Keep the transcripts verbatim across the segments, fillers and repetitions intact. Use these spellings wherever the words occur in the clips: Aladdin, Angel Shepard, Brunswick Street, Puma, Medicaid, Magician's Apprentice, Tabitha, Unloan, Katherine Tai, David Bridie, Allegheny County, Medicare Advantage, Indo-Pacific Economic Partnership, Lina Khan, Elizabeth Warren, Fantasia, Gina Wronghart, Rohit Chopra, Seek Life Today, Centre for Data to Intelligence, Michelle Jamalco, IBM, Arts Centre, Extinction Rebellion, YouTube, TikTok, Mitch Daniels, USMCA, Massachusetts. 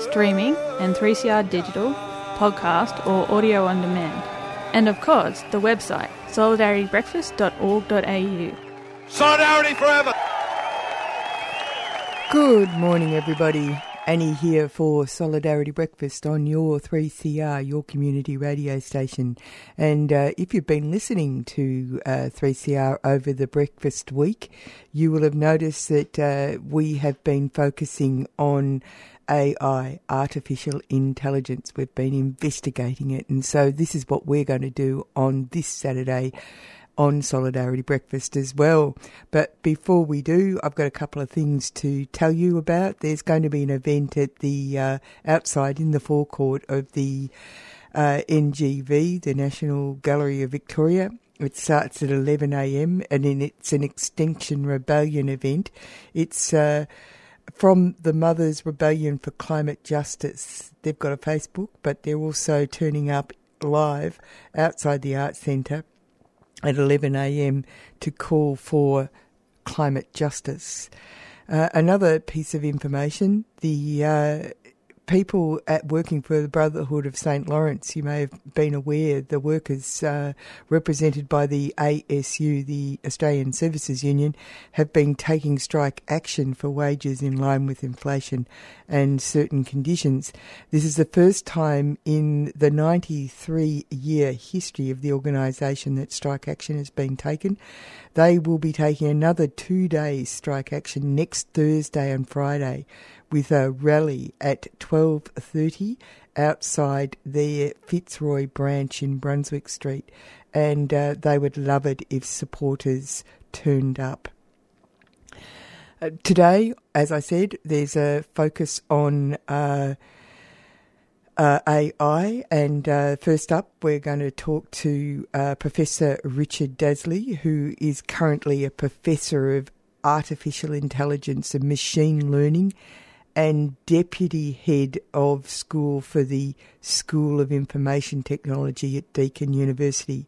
streaming and three C R digital, podcast or audio on demand. And of course, the website, solidarity breakfast dot org dot a u. Solidarity forever! Good morning, everybody. Annie here for Solidarity Breakfast on your three C R, your community radio station. And uh, if you've been listening to uh, three C R over the breakfast week, you will have noticed that uh, we have been focusing on A I, artificial intelligence. We've been investigating it. And so this is what we're going to do on this Saturday on Solidarity Breakfast as well. But before we do, I've got a couple of things to tell you about. There's going to be an event at the uh, outside in the forecourt of the uh, N G V, the National Gallery of Victoria. It starts at eleven a m and then it's an Extinction Rebellion event. It's uh, from the Mothers' Rebellion for Climate Justice. They've got a Facebook, but they're also turning up live outside the Arts Centre at eleven a m to call for climate justice. Uh, another piece of information, the uh, people at working for the Brotherhood of Saint Lawrence, you may have been aware, the workers uh, represented by the A S U, the Australian Services Union, have been taking strike action for wages in line with inflation and certain conditions. This is the first time in the ninety-three year history of the organisation that strike action has been taken. They will be taking another two days strike action next Thursday and Friday, with a rally at twelve thirty outside their Fitzroy branch in Brunswick Street, and uh, they would love it if supporters turned up. Uh, today, as I said, there's a focus on uh, uh, A I, and uh, first up we're going to talk to uh, Professor Richard Dazeley, who is currently a Professor of Artificial Intelligence and Machine Learning and Deputy Head of School for the School of Information Technology at Deakin University.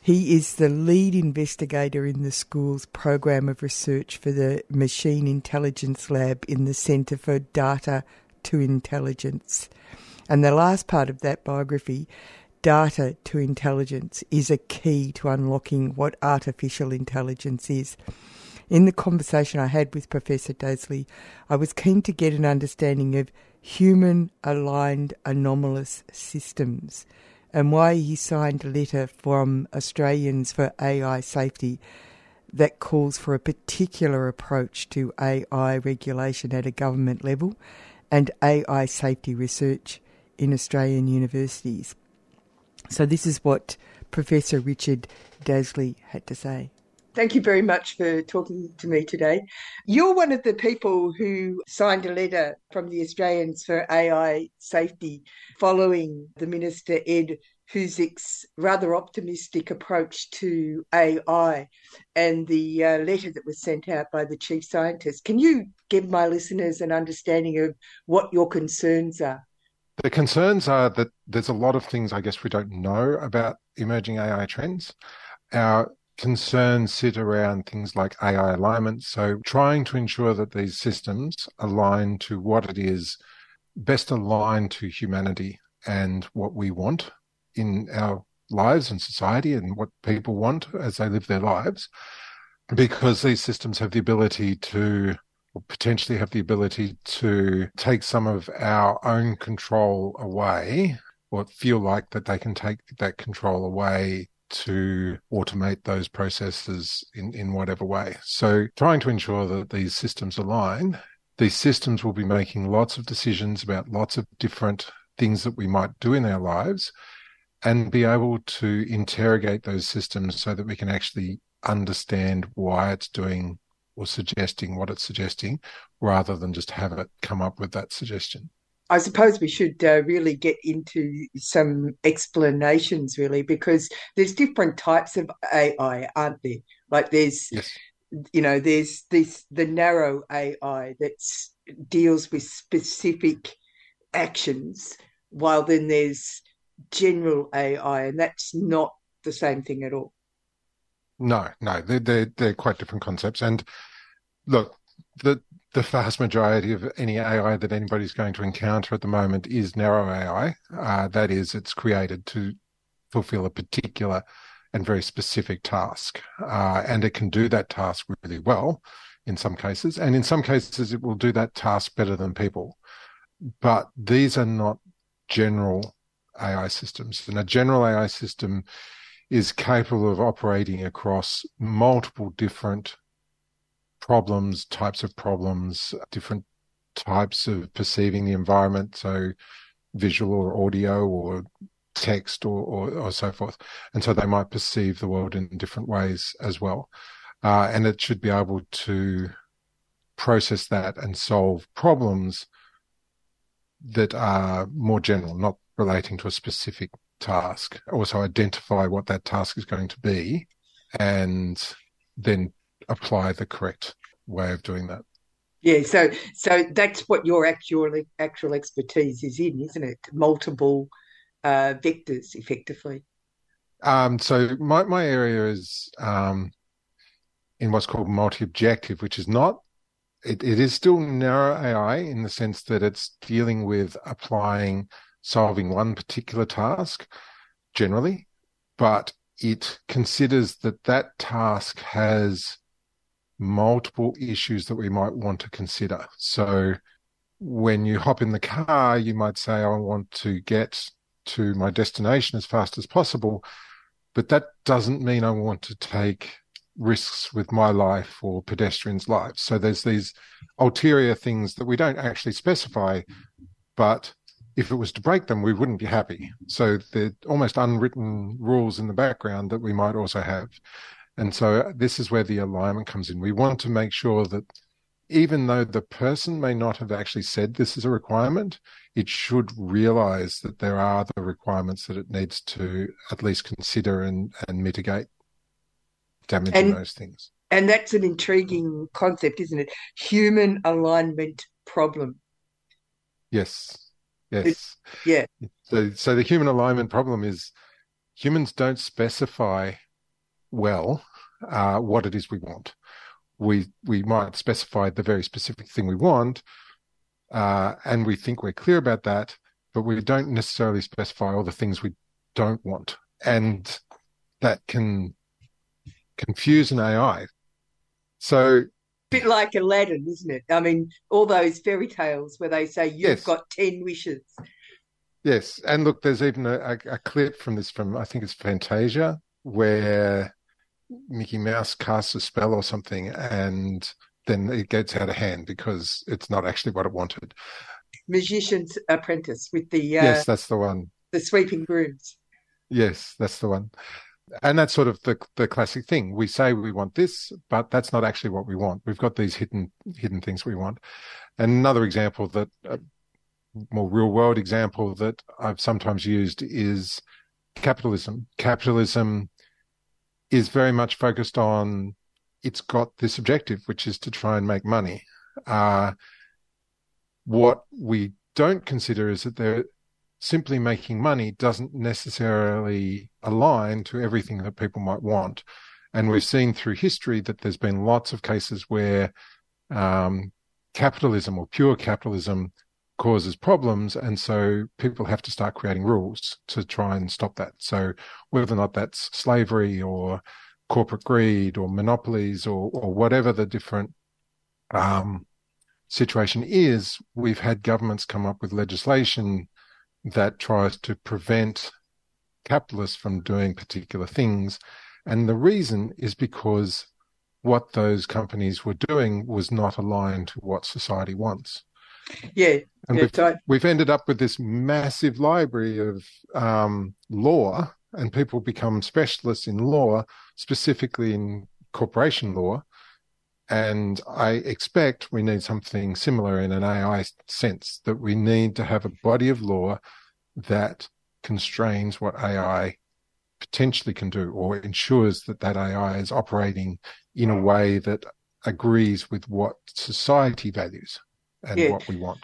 He is the lead investigator in the school's program of research for the Machine Intelligence Lab in the Centre for Data to Intelligence. And the last part of that biography, Data to Intelligence, is a key to unlocking what artificial intelligence is. In the conversation I had with Professor Dazeley, I was keen to get an understanding of human-aligned anomalous systems and why he signed a letter from Australians for A I Safety that calls for a particular approach to A I regulation at a government level and A I safety research in Australian universities. So this is what Professor Richard Dazeley had to say. Thank you very much for talking to me today. You're one of the people who signed a letter from the Australians for A I Safety following the Minister Ed Husick's rather optimistic approach to A I and the uh, letter that was sent out by the Chief Scientist. Can you give my listeners an understanding of what your concerns are? The concerns are that there's a lot of things I guess we don't know about emerging A I trends. Our concerns sit around things like A I alignment, so trying to ensure that these systems align to what it is best aligned to humanity and what we want in our lives and society and what people want as they live their lives, because these systems have the ability to or potentially have the ability to take some of our own control away or feel like that they can take that control away to automate those processes in, in whatever way. So trying to ensure that these systems align, these systems will be making lots of decisions about lots of different things that we might do in our lives, and be able to interrogate those systems so that we can actually understand why it's doing or suggesting what it's suggesting, rather than just have it come up with that suggestion. I suppose we should uh, really get into some explanations, really, because there's different types of A I, aren't there? Like there's, yes. you know, there's this the narrow A I that deals with specific actions, while then there's general A I, and that's not the same thing at all. No, no, they're, they're, they're quite different concepts. And look, the the vast majority of any A I that anybody's going to encounter at the moment is narrow A I. Uh, that is, it's created to fulfill a particular and very specific task. Uh, and it can do that task really well in some cases. And in some cases, it will do that task better than people. But these are not general A I systems. And a general A I system is capable of operating across multiple different problems, types of problems, different types of perceiving the environment, so visual or audio or text or, or, or so forth. And so they might perceive the world in different ways as well. Uh, and it should be able to process that and solve problems that are more general, not relating to a specific task. Also identify what that task is going to be and then apply the correct way of doing that. Yeah, so so that's what your actual actual expertise is in, isn't it? Multiple uh, vectors, effectively. Um, so my, my area is um, in what's called multi-objective, which is not, it, it is still narrow A I in the sense that it's dealing with applying, solving one particular task generally, but it considers that that task has multiple issues that we might want to consider. So when you hop in the car, you might say, I want to get to my destination as fast as possible, but that doesn't mean I want to take risks with my life or pedestrians' lives. So there's these ulterior things that we don't actually specify, but if it was to break them, we wouldn't be happy. So they're almost unwritten rules in the background that we might also have. And so this is where the alignment comes in. We want to make sure that even though the person may not have actually said this is a requirement, it should realize that there are the requirements that it needs to at least consider and, and mitigate damage in those things. And that's an intriguing concept, isn't it? Human alignment problem. Yes. Yes. Yeah. So, so the human alignment problem is humans don't specify well uh, what it is we want. We we might specify the very specific thing we want, uh, and we think we're clear about that, but we don't necessarily specify all the things we don't want, and that can confuse an A I. So. Bit like Aladdin, isn't it? I mean, all those fairy tales where they say you've yes. got ten wishes. Yes, and look, there's even a, a clip from this from I think it's Fantasia where Mickey Mouse casts a spell or something, and then it gets out of hand because it's not actually what it wanted. Magician's Apprentice with the uh, yes, that's the one. The sweeping brooms. Yes, that's the one. And that's sort of the the classic thing. We say we want this, but that's not actually what we want. We've got these hidden hidden things we want. And another example that, a more real-world example that I've sometimes used is capitalism. Capitalism is very much focused on, it's got this objective, which is to try and make money. Uh, what we don't consider is that there simply making money doesn't necessarily align to everything that people might want. And we've seen through history that there's been lots of cases where um, capitalism or pure capitalism causes problems, and so people have to start creating rules to try and stop that. So whether or not that's slavery or corporate greed or monopolies or, or whatever the different um, situation is, we've had governments come up with legislation that tries to prevent capitalists from doing particular things. And the reason is because what those companies were doing was not aligned to what society wants. Yeah. And yeah, we've, I... we've ended up with this massive library of um, law, and people become specialists in law, specifically in corporation law. And I expect we need something similar in an A I sense, that we need to have a body of law that constrains what A I potentially can do, or ensures that that A I is operating in a way that agrees with what society values and yeah. what we want.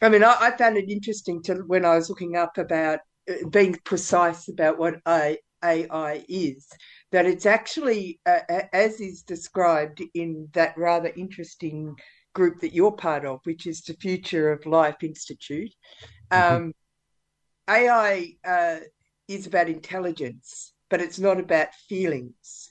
I mean, I, I found it interesting to when I was looking up about being precise about what I, A I is, that it's actually, uh, as is described in that rather interesting group that you're part of, which is the Future of Life Institute. Um, mm-hmm. A I uh, is about intelligence, but it's not about feelings.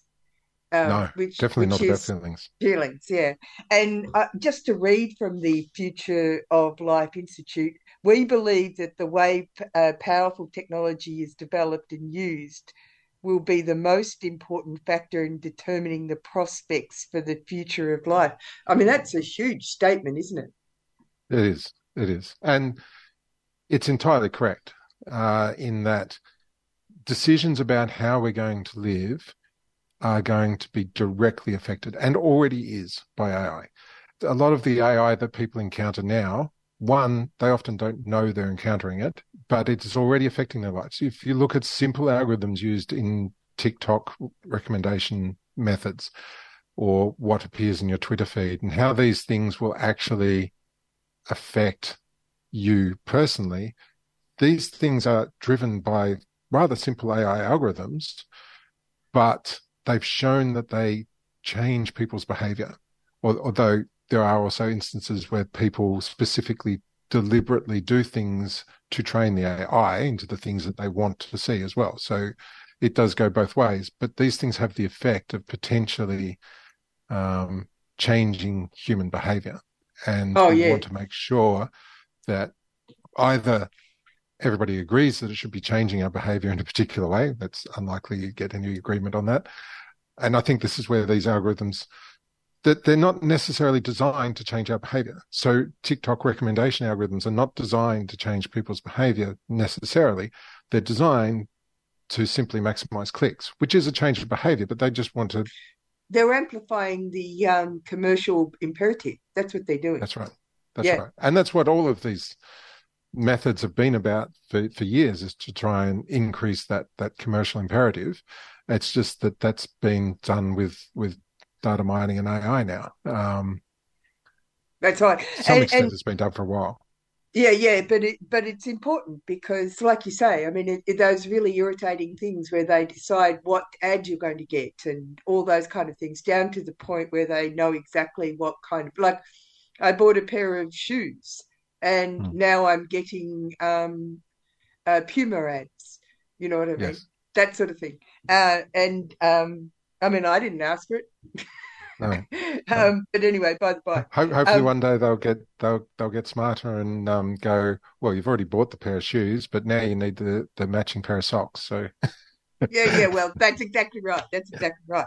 Um, no, which, definitely which not about feelings. Feelings, yeah. And uh, just to read from the Future of Life Institute, we believe that the way uh, powerful technology is developed and used will be the most important factor in determining the prospects for the future of life. I mean, that's a huge statement, isn't it? It is. It is. And it's entirely correct uh, in that decisions about how we're going to live are going to be directly affected, and already is, by A I. A lot of the A I that people encounter now, one, they often don't know they're encountering it, but it's already affecting their lives. If you look at simple algorithms used in TikTok recommendation methods or what appears in your Twitter feed, and how these things will actually affect you personally, these things are driven by rather simple A I algorithms, but they've shown that they change people's behavior, although there are also instances where people specifically deliberately do things to train the A I into the things that they want to see as well. So it does go both ways, but these things have the effect of potentially um, changing human behavior. And oh, we yeah. want to make sure that either everybody agrees that it should be changing our behavior in a particular way — that's unlikely you get any agreement on that. And I think this is where these algorithms, that they're not necessarily designed to change our behavior. So TikTok recommendation algorithms are not designed to change people's behavior necessarily. They're designed to simply maximize clicks, which is a change of behavior, but they just want to... They're amplifying the um, commercial imperative. That's what they're doing. That's right. That's yeah. right. And that's what all of these methods have been about for, for years, is to try and increase that that commercial imperative. It's just that that's been done with with data mining and A I now. Um, That's right. To some and, extent, and, it's been done for a while. Yeah, yeah, but it, but it's important because, like you say, I mean, it, it, those really irritating things where they decide what ad you're going to get and all those kind of things, down to the point where they know exactly what kind of... Like, I bought a pair of shoes and hmm. now I'm getting um, uh, Puma ads, you know what I mean? Yes. That sort of thing. Uh, and... Um, I mean, I didn't ask for it. No, no. Um, but anyway, by the by. Ho- hopefully, um, one day they'll get they'll they'll get smarter and um, go, well, you've already bought the pair of shoes, but now you need the, the matching pair of socks. So yeah, yeah, well, that's exactly right. That's exactly yeah. right.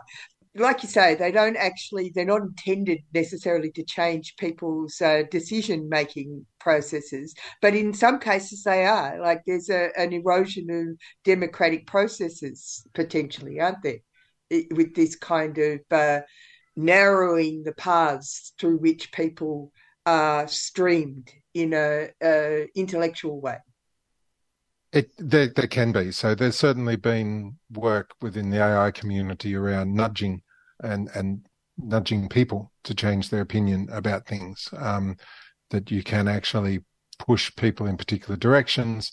Like you say, they don't actually, they're not intended necessarily to change people's uh, decision-making processes, but in some cases they are. Like, there's a, an erosion of democratic processes potentially, aren't there? With this kind of uh, narrowing the paths through which people are streamed in a, a intellectual way, it there, there can be. So there's certainly been work within the A I community around nudging and and nudging people to change their opinion about things. Um, that you can actually push people in particular directions.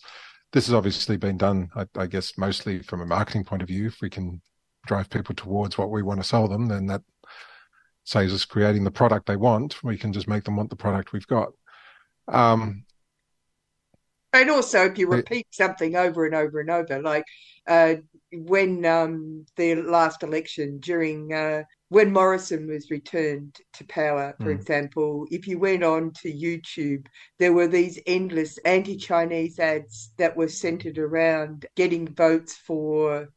This has obviously been done, I, I guess, mostly from a marketing point of view. If we can drive people towards what we want to sell them, then that saves us creating the product they want. We can just make them want the product we've got. Um, and also, if you repeat it, something over and over and over, like uh, when um, the last election during uh, when Morrison was returned to power, for mm. example, if you went on to YouTube, there were these endless anti-Chinese ads that were centred around getting votes for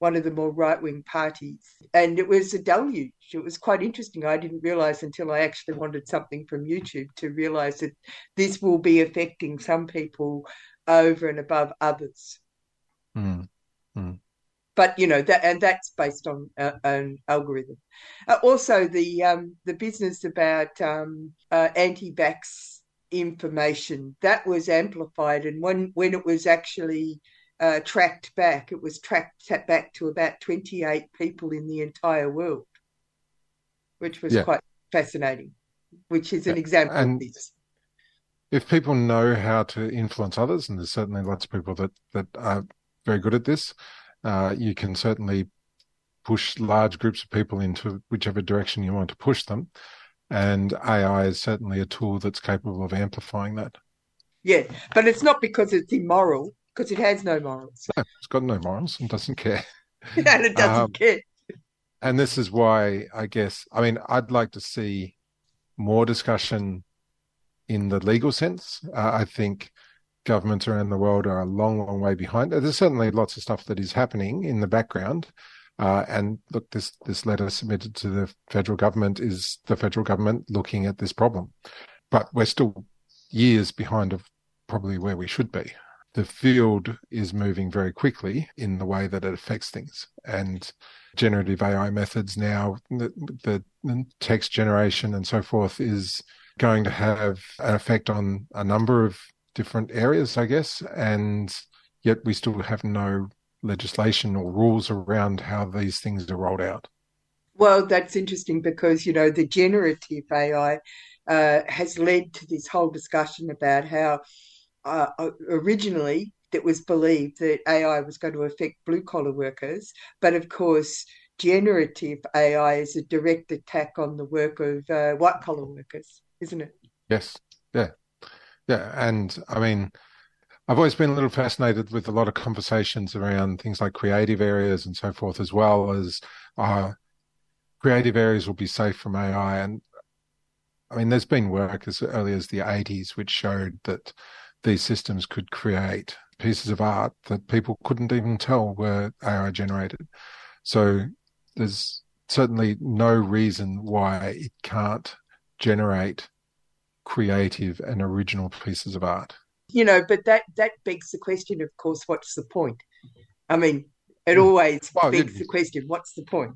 one of the more right-wing parties. And it was a deluge. It was quite interesting. I didn't realise until I actually wanted something from YouTube to realise that this will be affecting some people over and above others. Mm. Mm. But, you know, that, and that's based on uh, an algorithm. Uh, also, the um, the business about um, uh, anti-vax information, that was amplified. And when, when it was actually uh, tracked back, it was tracked back to about twenty-eight people in the entire world, which was yeah. quite fascinating, which is an example and- of this. If people know how to influence others, and there's certainly lots of people that, that are very good at this, uh, you can certainly push large groups of people into whichever direction you want to push them. And A I is certainly a tool that's capable of amplifying that. Yeah, but it's not because it's immoral, because it has no morals. No, it's got no morals and doesn't care. And it doesn't um, care. And this is why, I guess, I mean, I'd like to see more discussion in the legal sense. Uh, I think governments around the world are a long, long way behind. There's certainly lots of stuff that is happening in the background. Uh, and look, this, this letter submitted to the federal government is the federal government looking at this problem. But we're still years behind of probably where we should be. The field is moving very quickly in the way that it affects things. And generative A I methods now, the, the text generation and so forth is going to have an effect on a number of different areas, I guess, and yet we still have no legislation or rules around how these things are rolled out. Well, that's interesting because, you know, the generative A I uh, has led to this whole discussion about how uh, originally it was believed that A I was going to affect blue-collar workers, but of course generative A I is a direct attack on the work of uh, white-collar workers, isn't it? Yes. Yeah. Yeah. And I mean, I've always been a little fascinated with a lot of conversations around things like creative areas and so forth, as well as uh, creative areas will be safe from A I. And I mean, there's been work as early as the eighties, which showed that these systems could create pieces of art that people couldn't even tell were A I generated. So there's certainly no reason why it can't generate creative and original pieces of art. You know, but that, that begs the question, of course, what's the point? I mean, it always well, begs it, the question, what's the point?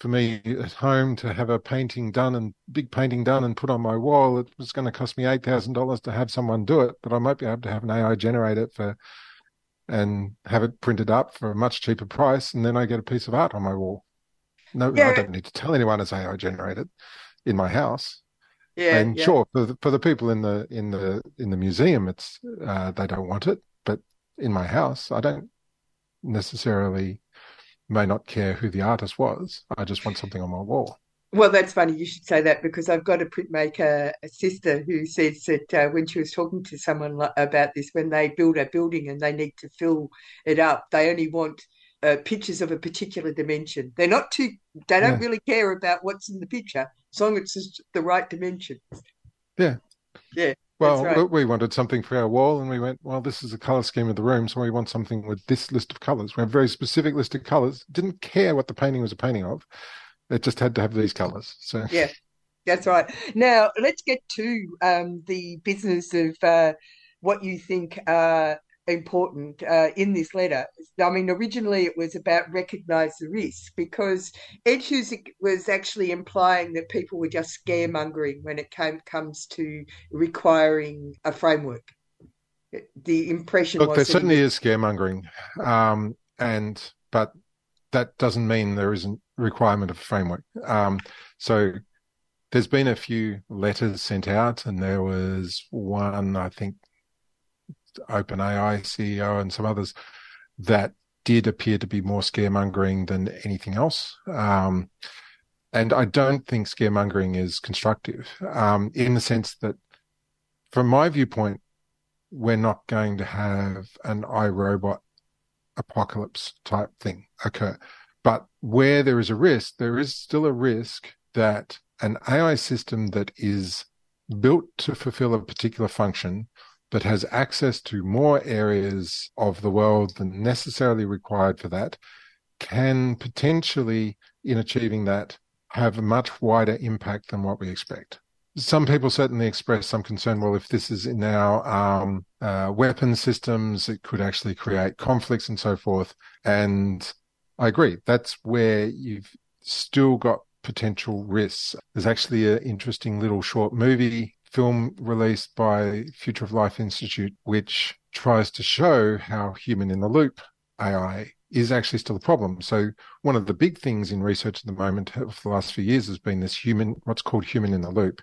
For me at home to have a painting done and big painting done and put on my wall, it was going to cost me eight thousand dollars to have someone do it, but I might be able to have an A I generate it for and have it printed up for a much cheaper price, and then I get a piece of art on my wall. No, yeah. I don't need to tell anyone it's A I generated in my house. Yeah, and yeah. sure, for the, for the people in the in the in the museum, it's uh, they don't want it. But in my house, I don't necessarily may not care who the artist was. I just want something on my wall. Well, that's funny. You should say that because I've got a printmaker a sister who says that uh, when she was talking to someone about this, when they build a building and they need to fill it up, they only want uh, pictures of a particular dimension. They're not too. They don't yeah. really care about what's in the picture. As long as it's the right dimension. Yeah. Yeah. Well, right. We wanted something for our wall and we went, well, this is the colour scheme of the room, so we want something with this list of colours. We have a very specific list of colours. Didn't care what the painting was a painting of. It just had to have these colours. So yeah, that's right. Now, let's get to um, the business of uh, what you think are important uh, in this letter. I mean, originally it was about recognise the risk because Ed Hughes was actually implying that people were just scaremongering when it came, comes to requiring a framework. The impression Look, was... Look, there certainly is scaremongering, um, and but that doesn't mean there isn't requirement of a framework. Um, so there's been a few letters sent out, and there was one, I think, OpenAI C E O and some others that did appear to be more scaremongering than anything else. Um, and I don't think scaremongering is constructive um, in the sense that, from my viewpoint, we're not going to have an iRobot apocalypse type thing occur. But where there is a risk, there is still a risk that an A I system that is built to fulfill a particular function but has access to more areas of the world than necessarily required for that can potentially, in achieving that, have a much wider impact than what we expect. Some people certainly express some concern, well, if this is in our um, uh, weapon systems, it could actually create conflicts and so forth. And I agree, that's where you've still got potential risks. There's actually an interesting little short movie film released by Future of Life Institute, which tries to show how human-in-the-loop A I is actually still a problem. So one of the big things in research at the moment for the last few years has been this human, what's called human in the loop,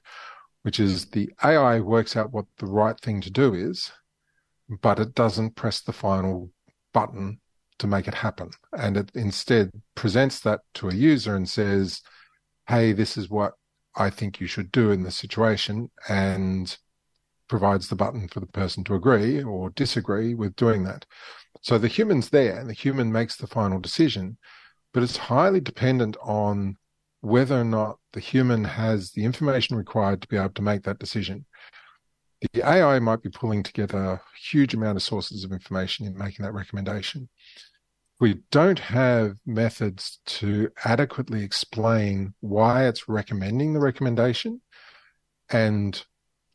which is the A I works out what the right thing to do is, but it doesn't press the final button to make it happen. And it instead presents that to a user and says, hey, this is what I think you should do in this situation, and provides the button for the person to agree or disagree with doing that. So the human's there, and the human makes the final decision, but it's highly dependent on whether or not the human has the information required to be able to make that decision. The A I might be pulling together a huge amount of sources of information in making that recommendation. We don't have methods to adequately explain why it's recommending the recommendation and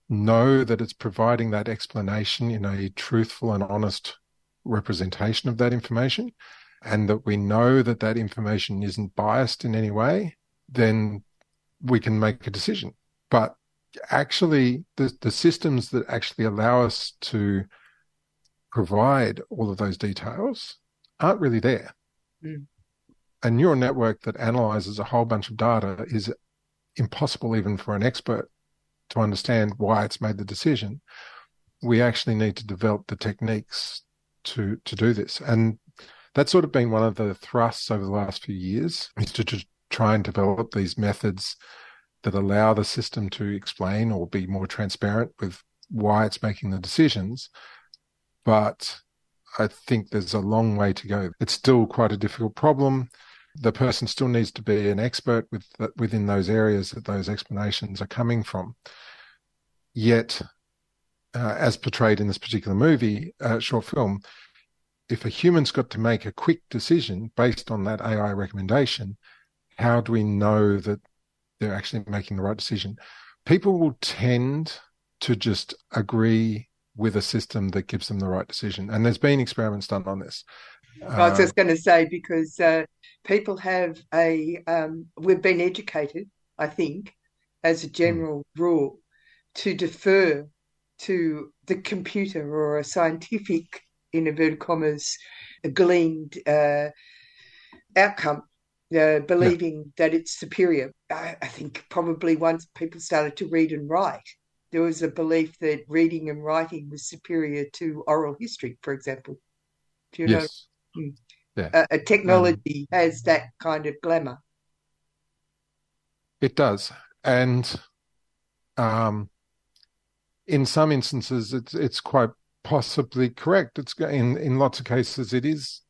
know that it's providing that explanation in a truthful and honest representation of that information, and that we know that that information isn't biased in any way, then we can make a decision. But actually, the, the systems that actually allow us to provide all of those details aren't really there. Mm. A neural network that analyzes a whole bunch of data is impossible even for an expert to understand why it's made the decision. We actually need to develop the techniques to to do this. And that's sort of been one of the thrusts over the last few years, is to, to try and develop these methods that allow the system to explain or be more transparent with why it's making the decisions. But I think there's a long way to go. It's still quite a difficult problem. The person still needs to be an expert with, within those areas that those explanations are coming from. Yet, uh, as portrayed in this particular movie, uh, short film, if a human's got to make a quick decision based on that A I recommendation, how do we know that they're actually making the right decision? People will tend to just agree with a system that gives them the right decision. And there's been experiments done on this. I was just going to say, because uh, people have a, um, we've been educated, I think, as a general mm. rule, to defer to the computer or a scientific, in inverted commas, gleaned uh, outcome, uh, believing yeah. that it's superior. I, I think probably once people started to read and write, there was a belief that reading and writing was superior to oral history, for example. Do you yes. know? Mm. Yeah. Uh, a technology um, has that kind of glamour. It does. And um, in some instances, it's it's quite possibly correct. It's in, in lots of cases, it is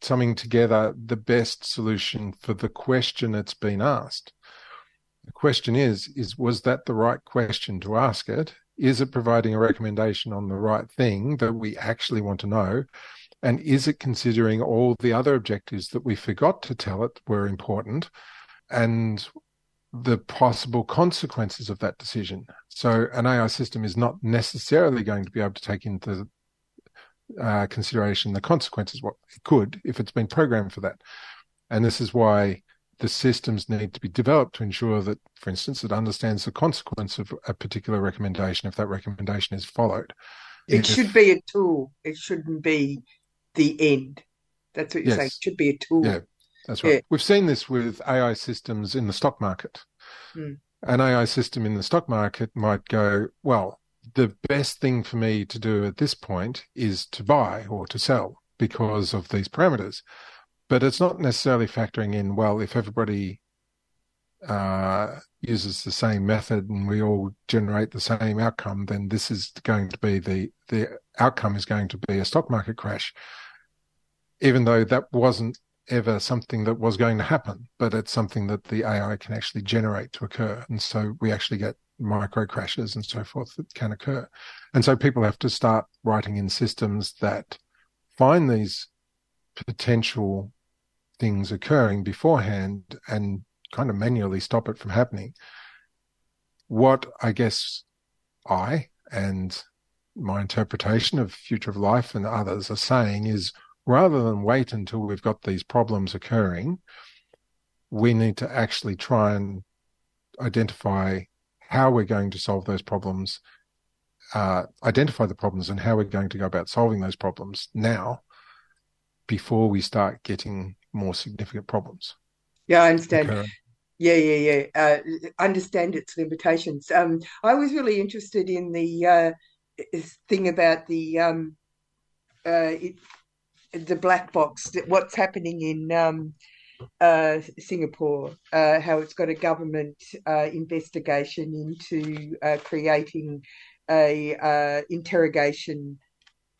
summing together the best solution for the question that's been asked. The question is, is was that the right question to ask it? Is it providing a recommendation on the right thing that we actually want to know? And is it considering all the other objectives that we forgot to tell it were important and the possible consequences of that decision? So an A I system is not necessarily going to be able to take into uh, consideration the consequences, what it could if it's been programmed for that. And this is why the systems need to be developed to ensure that, for instance, it understands the consequence of a particular recommendation if that recommendation is followed. It if, should be a tool. It shouldn't be the end. That's what you're yes. saying. It should be a tool. Yeah, that's right. Yeah. We've seen this with A I systems in the stock market. Mm. An A I system in the stock market might go, well, the best thing for me to do at this point is to buy or to sell because of these parameters. But it's not necessarily factoring in, well, if everybody uh, uses the same method and we all generate the same outcome, then this is going to be the, the outcome is going to be a stock market crash, even though that wasn't ever something that was going to happen, but it's something that the A I can actually generate to occur. And so we actually get micro crashes and so forth that can occur. And so people have to start writing in systems that find these potential things occurring beforehand and kind of manually stop it from happening. What I guess I and my interpretation of Future of Life and others are saying is, rather than wait until we've got these problems occurring, we need to actually try and identify how we're going to solve those problems, uh, identify the problems and how we're going to go about solving those problems now before we start getting more significant problems. Yeah, I understand. Occurring. Yeah, yeah, yeah. Uh, understand its limitations. Um, I was really interested in the uh, thing about the um, uh, it, the black box, what's happening in um, uh, Singapore, uh, how it's got a government uh, investigation into uh, creating a uh, interrogation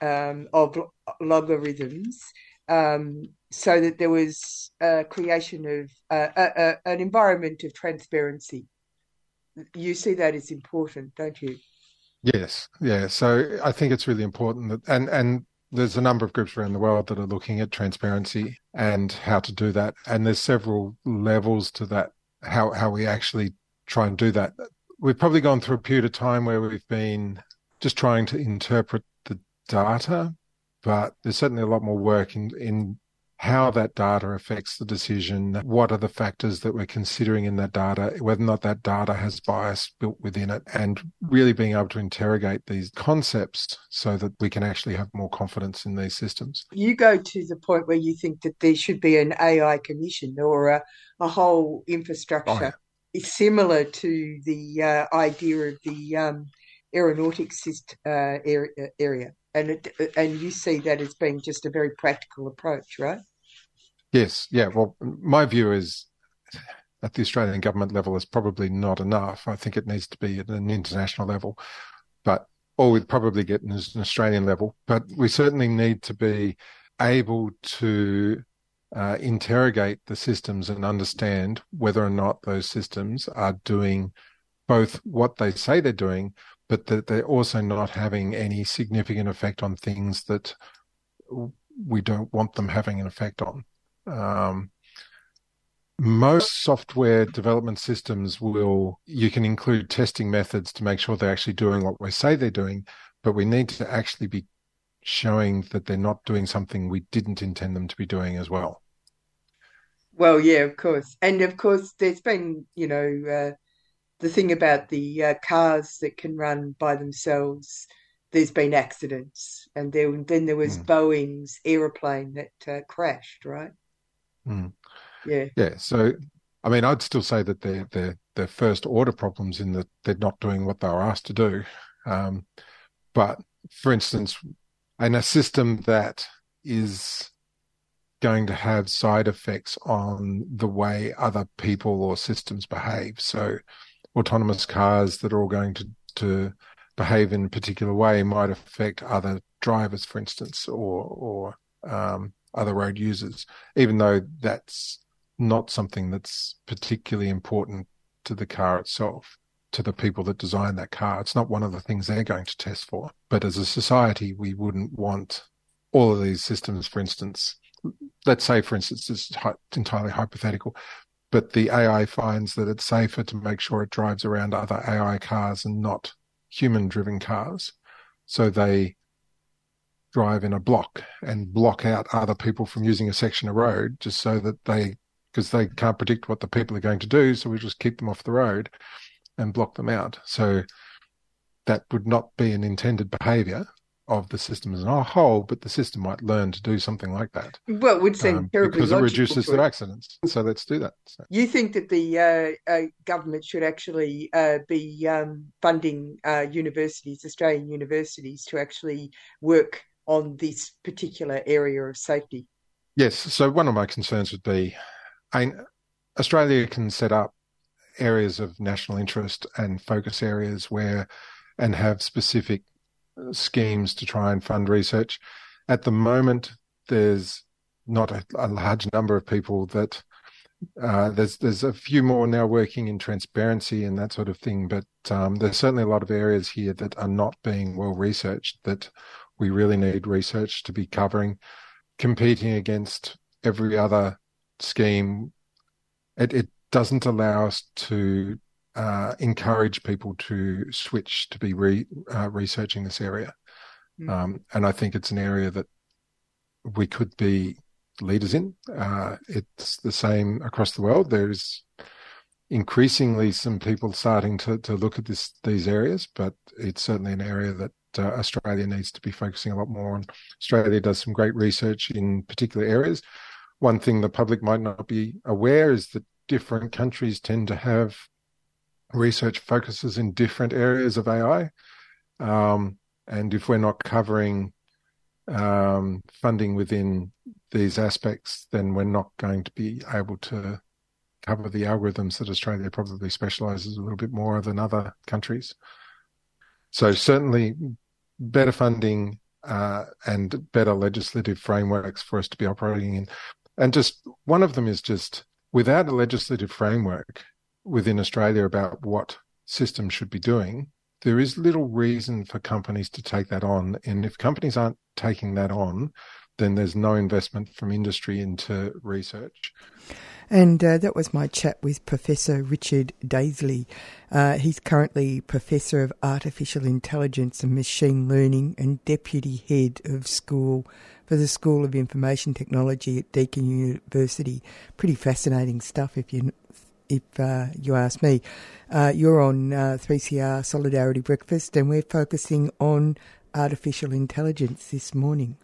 um, of logarithms, um, so that there was a creation of uh, a, a, an environment of transparency. You see that as important, don't you? Yes, yeah. So I think it's really important that, and and there's a number of groups around the world that are looking at transparency and how to do that. And there's several levels to that, how, how we actually try and do that. We've probably gone through a period of time where we've been just trying to interpret the data, but there's certainly a lot more work in, in how that data affects the decision, what are the factors that we're considering in that data, whether or not that data has bias built within it, and really being able to interrogate these concepts so that we can actually have more confidence in these systems. You go to the point where you think that there should be an A I commission or a, a whole infrastructure. Oh, yeah. Similar to the uh, idea of the um, aeronautics uh, area. And it, and you see that as being just a very practical approach, right? Yes. Yeah. Well, my view is at the Australian government level is probably not enough. I think it needs to be at an international level, but or we'd probably get an Australian level. But we certainly need to be able to uh, interrogate the systems and understand whether or not those systems are doing both what they say they're doing, but that they're also not having any significant effect on things that we don't want them having an effect on. Um, most software development systems will, you can include testing methods to make sure they're actually doing what we say they're doing, but we need to actually be showing that they're not doing something we didn't intend them to be doing as well. Well, yeah, of course. And of course, there's been, you know, uh, the thing about the uh, cars that can run by themselves, there's been accidents. And there, then there was mm. Boeing's aeroplane that uh, crashed, right? Mm. Yeah. Yeah. So, I mean, I'd still say that they're, they're, they're first order problems in that they're not doing what they were asked to do. Um, but, for instance, in a system that is going to have side effects on the way other people or systems behave. So, autonomous cars that are all going to, to behave in a particular way might affect other drivers, for instance, or or um, other road users, even though that's not something that's particularly important to the car itself, to the people that design that car. It's not one of the things they're going to test for. But as a society, we wouldn't want all of these systems, for instance, let's say, for instance, this is entirely hypothetical, but the A I finds that it's safer to make sure it drives around other A I cars and not human-driven cars. So they drive in a block and block out other people from using a section of road just so that they, because they can't predict what the people are going to do, so we just keep them off the road and block them out. So that would not be an intended behaviour of the system as a whole, but the system might learn to do something like that. Well, it would seem um, terribly because it reduces their accidents. So let's do that. So. You think that the uh, uh, government should actually uh, be um, funding uh, universities, Australian universities, to actually work on this particular area of safety? Yes. So one of my concerns would be I, Australia can set up areas of national interest and focus areas where, and have specific schemes to try and fund research. At the moment, there's not a, a large number of people that uh, there's there's a few more now working in transparency and that sort of thing, but um, there's certainly a lot of areas here that are not being well researched that we really need research to be covering, competing against every other scheme. It, it doesn't allow us to uh, encourage people to switch to be re, uh, researching this area. Mm. Um, and I think it's an area that we could be leaders in. Uh, it's the same across the world. There's increasingly some people starting to, to look at this these areas, but it's certainly an area that Uh, Australia needs to be focusing a lot more on. Australia does some great research in particular areas. One thing the public might not be aware is that different countries tend to have research focuses in different areas of A I. Um, and if we're not covering um, funding within these aspects, then we're not going to be able to cover the algorithms that Australia probably specialises a little bit more than other countries. So certainly better funding uh, and better legislative frameworks for us to be operating in. And just one of them is just without a legislative framework within Australia about what systems should be doing, there is little reason for companies to take that on. And if companies aren't taking that on, then there's no investment from industry into research. And uh, that was my chat with Professor Richard Dazeley. Uh, he's currently Professor of Artificial Intelligence and Machine Learning and Deputy Head of School for the School of Information Technology at Deakin University. Pretty fascinating stuff if you if uh, you ask me. Uh, you're on uh, three C R Solidarity Breakfast, and we're focusing on artificial intelligence this morning.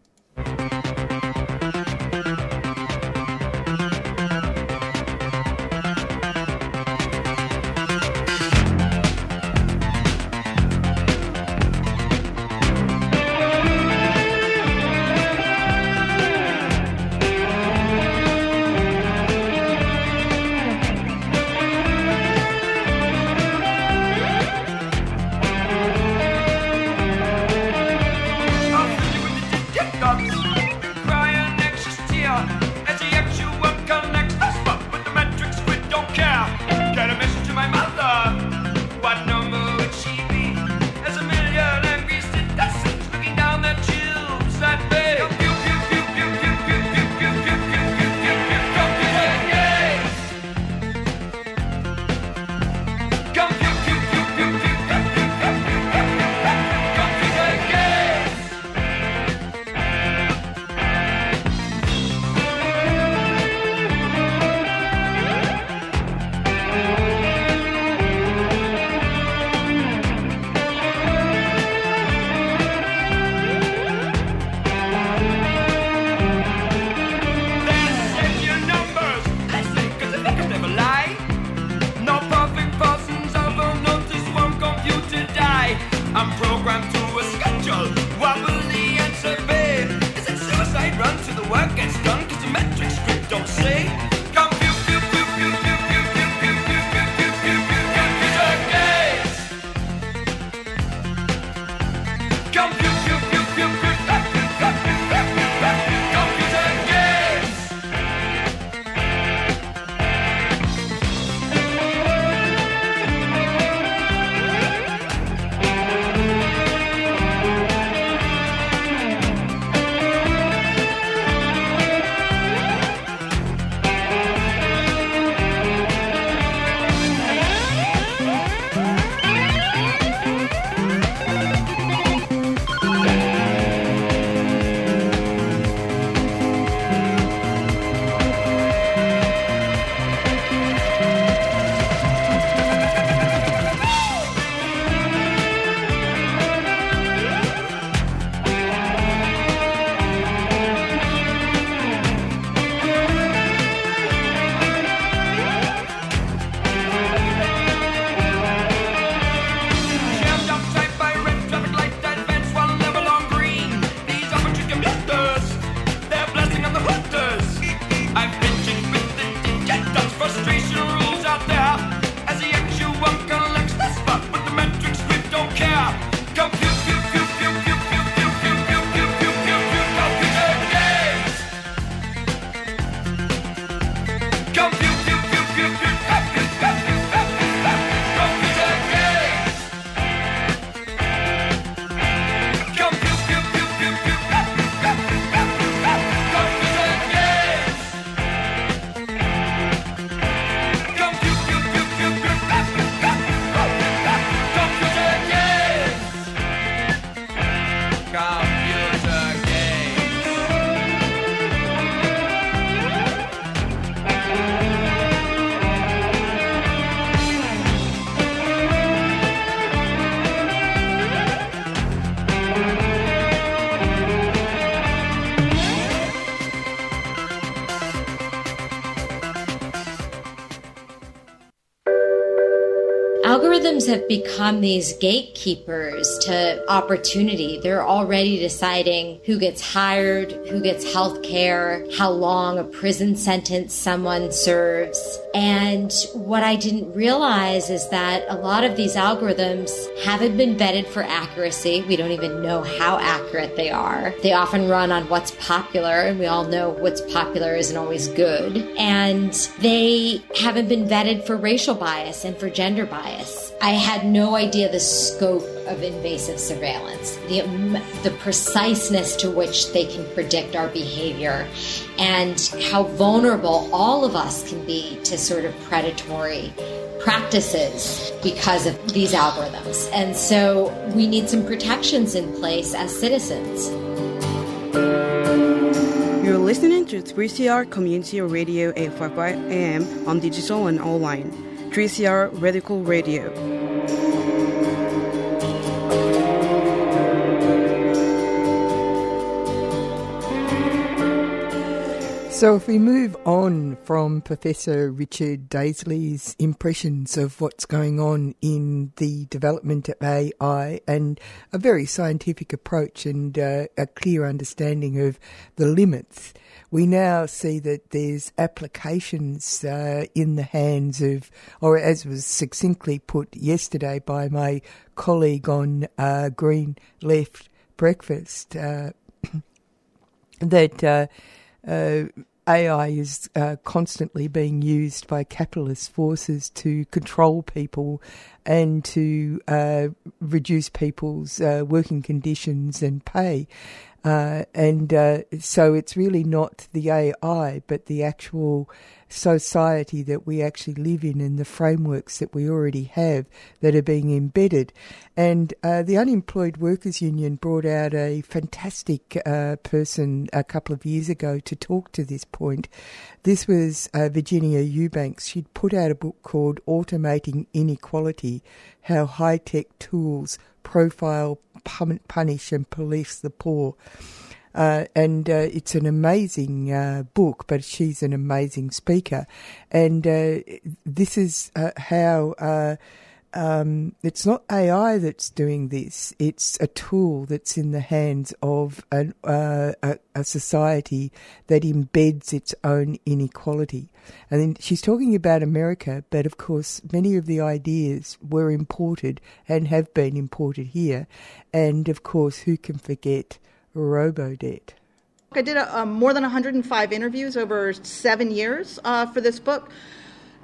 Have become these gatekeepers to opportunity. They're already deciding who gets hired, who gets health care, how long a prison sentence someone serves. And what I didn't realize is that a lot of these algorithms haven't been vetted for accuracy. We don't even know how accurate they are. They often run on what's popular, and we all know what's popular isn't always good. And they haven't been vetted for racial bias and for gender bias. I had no idea the scope of invasive surveillance, the, the preciseness to which they can predict our behavior, and how vulnerable all of us can be to sort of predatory practices because of these algorithms. And so we need some protections in place as citizens. You're listening to three C R Community Radio eight fifty-five A M on digital and online. three C R Radical Radio. So if we move on from Professor Richard Dazeley's impressions of what's going on in the development of A I and a very scientific approach and uh, a clear understanding of the limits, we now see that there's applications uh, in the hands of, or as was succinctly put yesterday by my colleague on uh, Green Left Breakfast, uh, that uh, uh, A I is uh, constantly being used by capitalist forces to control people and to uh, reduce people's uh, working conditions and pay. Uh, and uh, so it's really not the A I, but the actual society that we actually live in and the frameworks that we already have that are being embedded. And uh, the Unemployed Workers Union brought out a fantastic uh, person a couple of years ago to talk to this point. This was uh, Virginia Eubanks. She'd put out a book called Automating Inequality, How High-Tech Tools Profile, Punish and Police the Poor. Uh, and uh, it's an amazing uh, book, but she's an amazing speaker. And uh, this is uh, how uh, um, it's not A I that's doing this. It's a tool that's in the hands of an, uh, a, a society that embeds its own inequality. And then she's talking about America, but of course many of the ideas were imported and have been imported here. And of course, who can forget Robodebt? I did a, um, more than one hundred five interviews over seven years uh, for this book.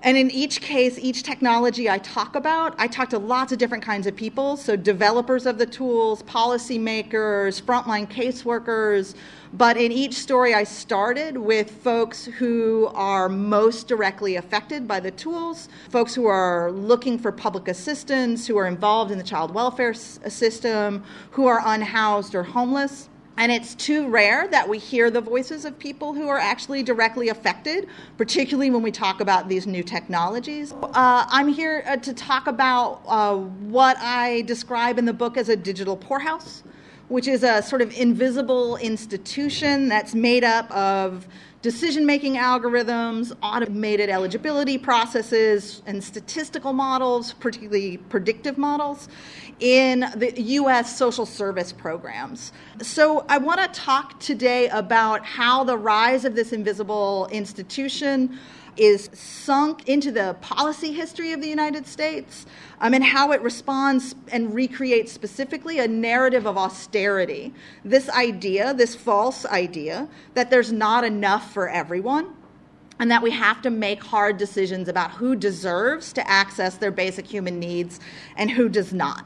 And in each case, each technology I talk about, I talk to lots of different kinds of people. So developers of the tools, policymakers, frontline caseworkers. But in each story, I started with folks who are most directly affected by the tools, folks who are looking for public assistance, who are involved in the child welfare system, who are unhoused or homeless. And it's too rare that we hear the voices of people who are actually directly affected, particularly when we talk about these new technologies. Uh, I'm here uh, to talk about uh, what I describe in the book as a digital poorhouse, which is a sort of invisible institution that's made up of decision-making algorithms, automated eligibility processes, and statistical models, particularly predictive models, in the U S social service programs. So I want to talk today about how the rise of this invisible institution is sunk into the policy history of the United States, um, and how it responds and recreates specifically a narrative of austerity. This idea, this false idea, that there's not enough for everyone, and that we have to make hard decisions about who deserves to access their basic human needs and who does not.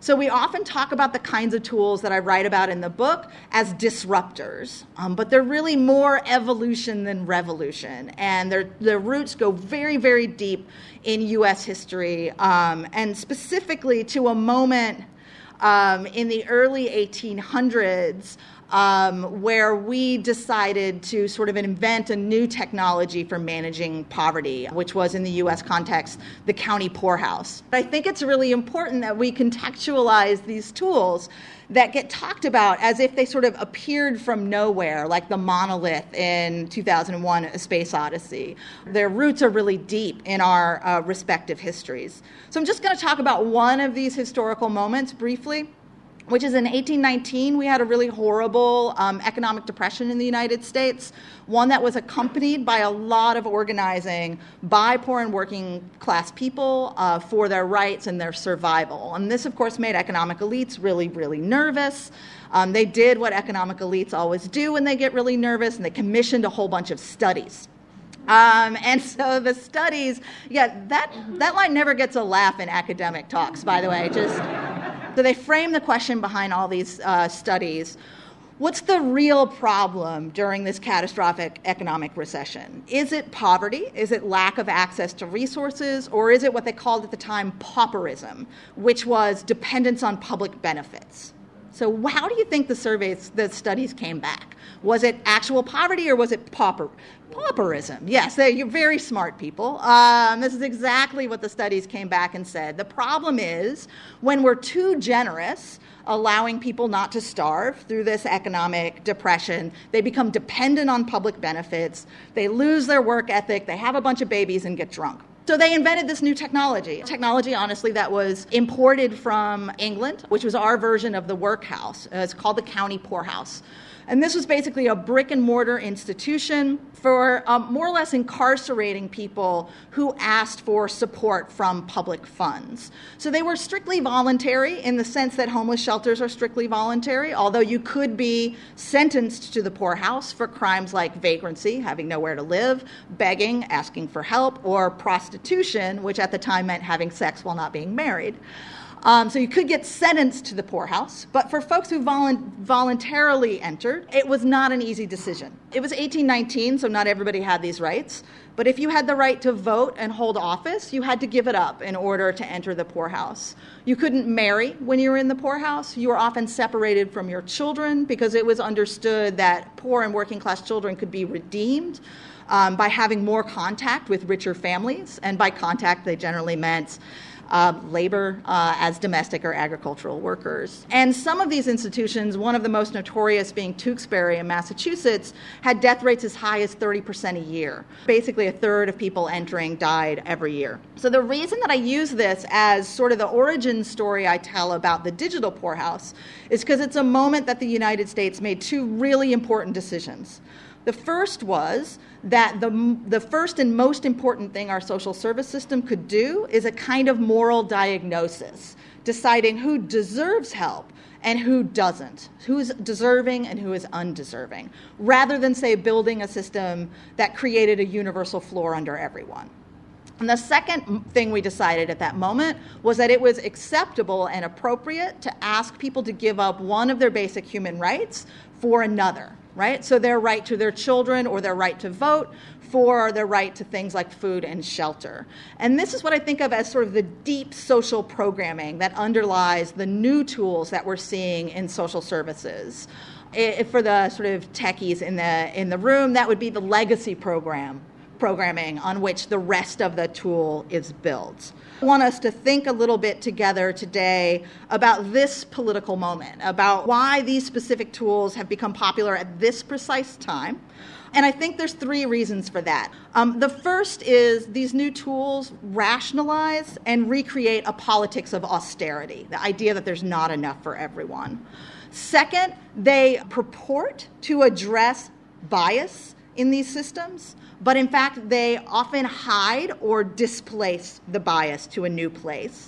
So we often talk about the kinds of tools that I write about in the book as disruptors, um, but they're really more evolution than revolution, and their, their roots go very, very deep in U S history, um, and specifically to a moment um, in the early eighteen hundreds um, where we decided to sort of invent a new technology for managing poverty, which was, in the U S context, the county poorhouse. But I think it's really important that we contextualize these tools that get talked about as if they sort of appeared from nowhere, like the monolith in two thousand one, A Space Odyssey. Their roots are really deep in our uh, respective histories. So I'm just going to talk about one of these historical moments briefly, which is in eighteen nineteen, we had a really horrible um, economic depression in the United States, one that was accompanied by a lot of organizing by poor and working class people uh, for their rights and their survival. And this, of course, made economic elites really, really nervous. Um, they did what economic elites always do when they get really nervous, and they commissioned a whole bunch of studies. Um, and so the studies, yeah, that, that line never gets a laugh in academic talks, by the way, just... So they frame the question behind all these uh, studies. What's the real problem during this catastrophic economic recession? Is it poverty? Is it lack of access to resources? Or is it what they called at the time pauperism, which was dependence on public benefits? So how do you think the surveys, the studies came back? Was it actual poverty or was it pauper, pauperism? Yes, you're very smart people. Um, this is exactly what the studies came back and said. The problem is when we're too generous, allowing people not to starve through this economic depression, they become dependent on public benefits, they lose their work ethic, they have a bunch of babies and get drunk. So they invented this new technology, technology, honestly, that was imported from England, which was our version of the workhouse. Uh, it's called the county poorhouse. And this was basically a brick-and-mortar institution for um, more or less incarcerating people who asked for support from public funds. So they were strictly voluntary in the sense that homeless shelters are strictly voluntary, although you could be sentenced to the poorhouse for crimes like vagrancy, having nowhere to live, begging, asking for help, or prostitution, which at the time meant having sex while not being married. Um, so you could get sentenced to the poorhouse, but for folks who volu- voluntarily entered, it was not an easy decision. It was eighteen nineteen, so not everybody had these rights, but if you had the right to vote and hold office, you had to give it up in order to enter the poorhouse. You couldn't marry when you were in the poorhouse. You were often separated from your children because it was understood that poor and working class children could be redeemed um, by having more contact with richer families, and by contact they generally meant Uh, labor uh, as domestic or agricultural workers. And some of these institutions, one of the most notorious being Tewkesbury in Massachusetts, had death rates as high as thirty percent a year. Basically, a third of people entering died every year. So the reason that I use this as sort of the origin story I tell about the digital poorhouse is because it's a moment that the United States made two really important decisions. The first was that the, the first and most important thing our social service system could do is a kind of moral diagnosis, deciding who deserves help and who doesn't, who's deserving and who is undeserving, rather than, say, building a system that created a universal floor under everyone. And the second thing we decided at that moment was that it was acceptable and appropriate to ask people to give up one of their basic human rights for another. Right? So their right to their children or their right to vote for their right to things like food and shelter. And this is what I think of as sort of the deep social programming that underlies the new tools that we're seeing in social services. It, for the sort of techies in the in the room, that would be the legacy program programming on which the rest of the tool is built. I want us to think a little bit together today about this political moment, about why these specific tools have become popular at this precise time. And I think there's three reasons for that. Um, the first is these new tools rationalize and recreate a politics of austerity, the idea that there's not enough for everyone. Second, they purport to address bias in these systems, but in fact, they often hide or displace the bias to a new place.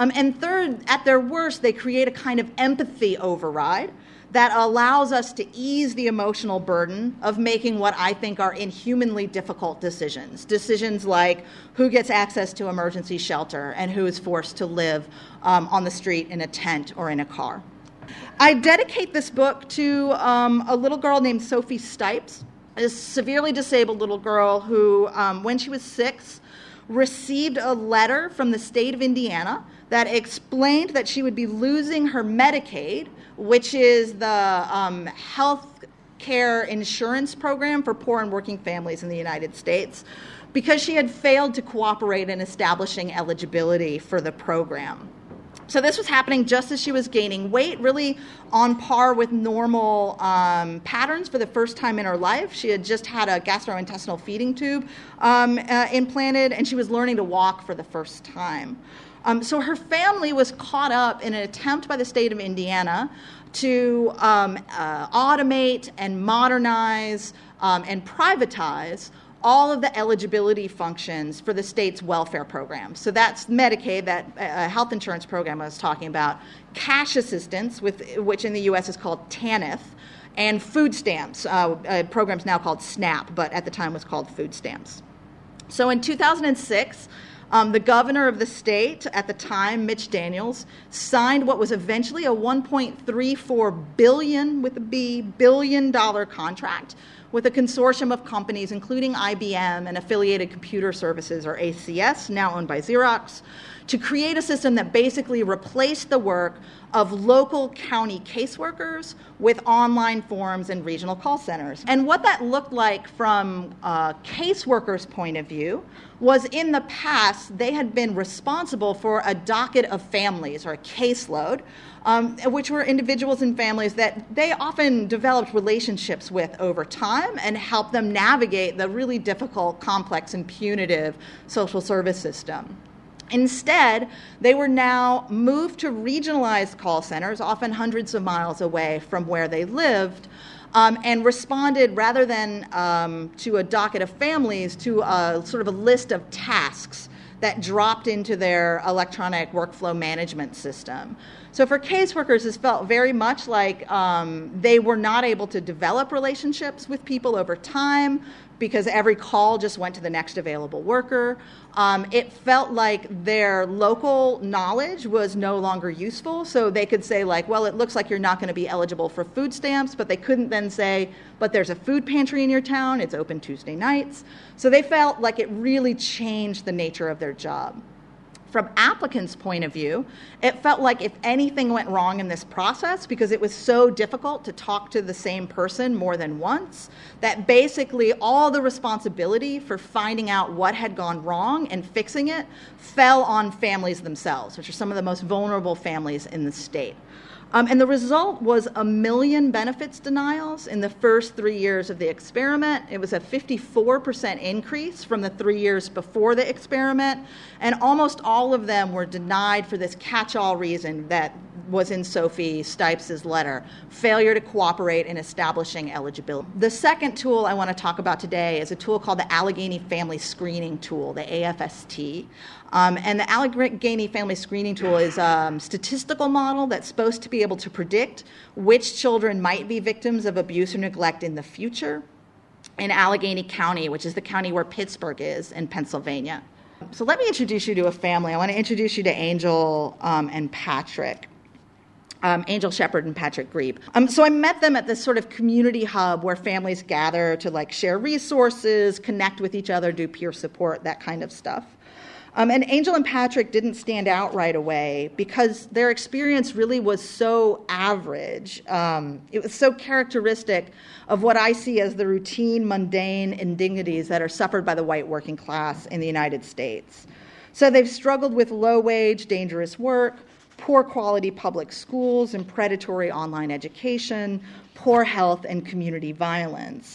Um, and third, at their worst, they create a kind of empathy override that allows us to ease the emotional burden of making what I think are inhumanly difficult decisions. Decisions like who gets access to emergency shelter and who is forced to live um, on the street in a tent or in a car. I dedicate this book to um, a little girl named Sophie Stipes, a severely disabled little girl who, um, when she was six, received a letter from the state of Indiana that explained that she would be losing her Medicaid, which is the um, health care insurance program for poor and working families in the United States, because she had failed to cooperate in establishing eligibility for the program. So this was happening just as she was gaining weight, really on par with normal um, patterns for the first time in her life. She had just had a gastrointestinal feeding tube um, uh, implanted, and she was learning to walk for the first time. Um, so her family was caught up in an attempt by the state of Indiana to um, uh, automate and modernize um, and privatize all of the eligibility functions for the state's welfare program. So that's Medicaid, that uh, health insurance program I was talking about, cash assistance, with, which in the U S is called TANF, and food stamps, uh, a program's now called SNAP, but at the time was called food stamps. So in two thousand six, Um, the governor of the state at the time, Mitch Daniels, signed what was eventually a one point three four billion dollars with a B, billion dollar contract with a consortium of companies, including I B M and Affiliated Computer Services, or A C S, now owned by Xerox, to create a system that basically replaced the work of local county caseworkers with online forums and regional call centers. And what that looked like from a caseworker's point of view was, in the past, they had been responsible for a docket of families, or a caseload, um, which were individuals and families that they often developed relationships with over time and helped them navigate the really difficult, complex, and punitive social service system. Instead, they were now moved to regionalized call centers, often hundreds of miles away from where they lived, um, and responded, rather than um, to a docket of families, to a, sort of a list of tasks that dropped into their electronic workflow management system. So for caseworkers, this felt very much like um, they were not able to develop relationships with people over time, because every call just went to the next available worker. Um, it felt like their local knowledge was no longer useful, so they could say, like, well, it looks like you're not going to be eligible for food stamps, but they couldn't then say, but there's a food pantry in your town, it's open Tuesday nights. So they felt like it really changed the nature of their job. From applicants' point of view, it felt like if anything went wrong in this process, because it was so difficult to talk to the same person more than once, that basically all the responsibility for finding out what had gone wrong and fixing it fell on families themselves, which are some of the most vulnerable families in the state. Um, and the result was a million benefits denials in the first three years of the experiment. It was a fifty-four percent increase from the three years before the experiment, and almost all of them were denied for this catch-all reason that was in Sophie Stipes' letter: failure to cooperate in establishing eligibility. The second tool I want to talk about today is a tool called the Allegheny Family Screening Tool, the A F S T. Um, and the Allegheny Family Screening Tool is a statistical model that's supposed to be able to predict which children might be victims of abuse or neglect in the future in Allegheny County, which is the county where Pittsburgh is in Pennsylvania. So let me introduce you to a family. I want to introduce you to Angel um, and Patrick. Um, Angel Shepard and Patrick Greep. Um, so I met them at this sort of community hub where families gather to, like, share resources, connect with each other, do peer support, that kind of stuff. Um, and Angel and Patrick didn't stand out right away because their experience really was so average. Um, it was so characteristic of what I see as the routine, mundane indignities that are suffered by the white working class in the United States. So they've struggled with low-wage, dangerous work, poor quality public schools and predatory online education, poor health and community violence.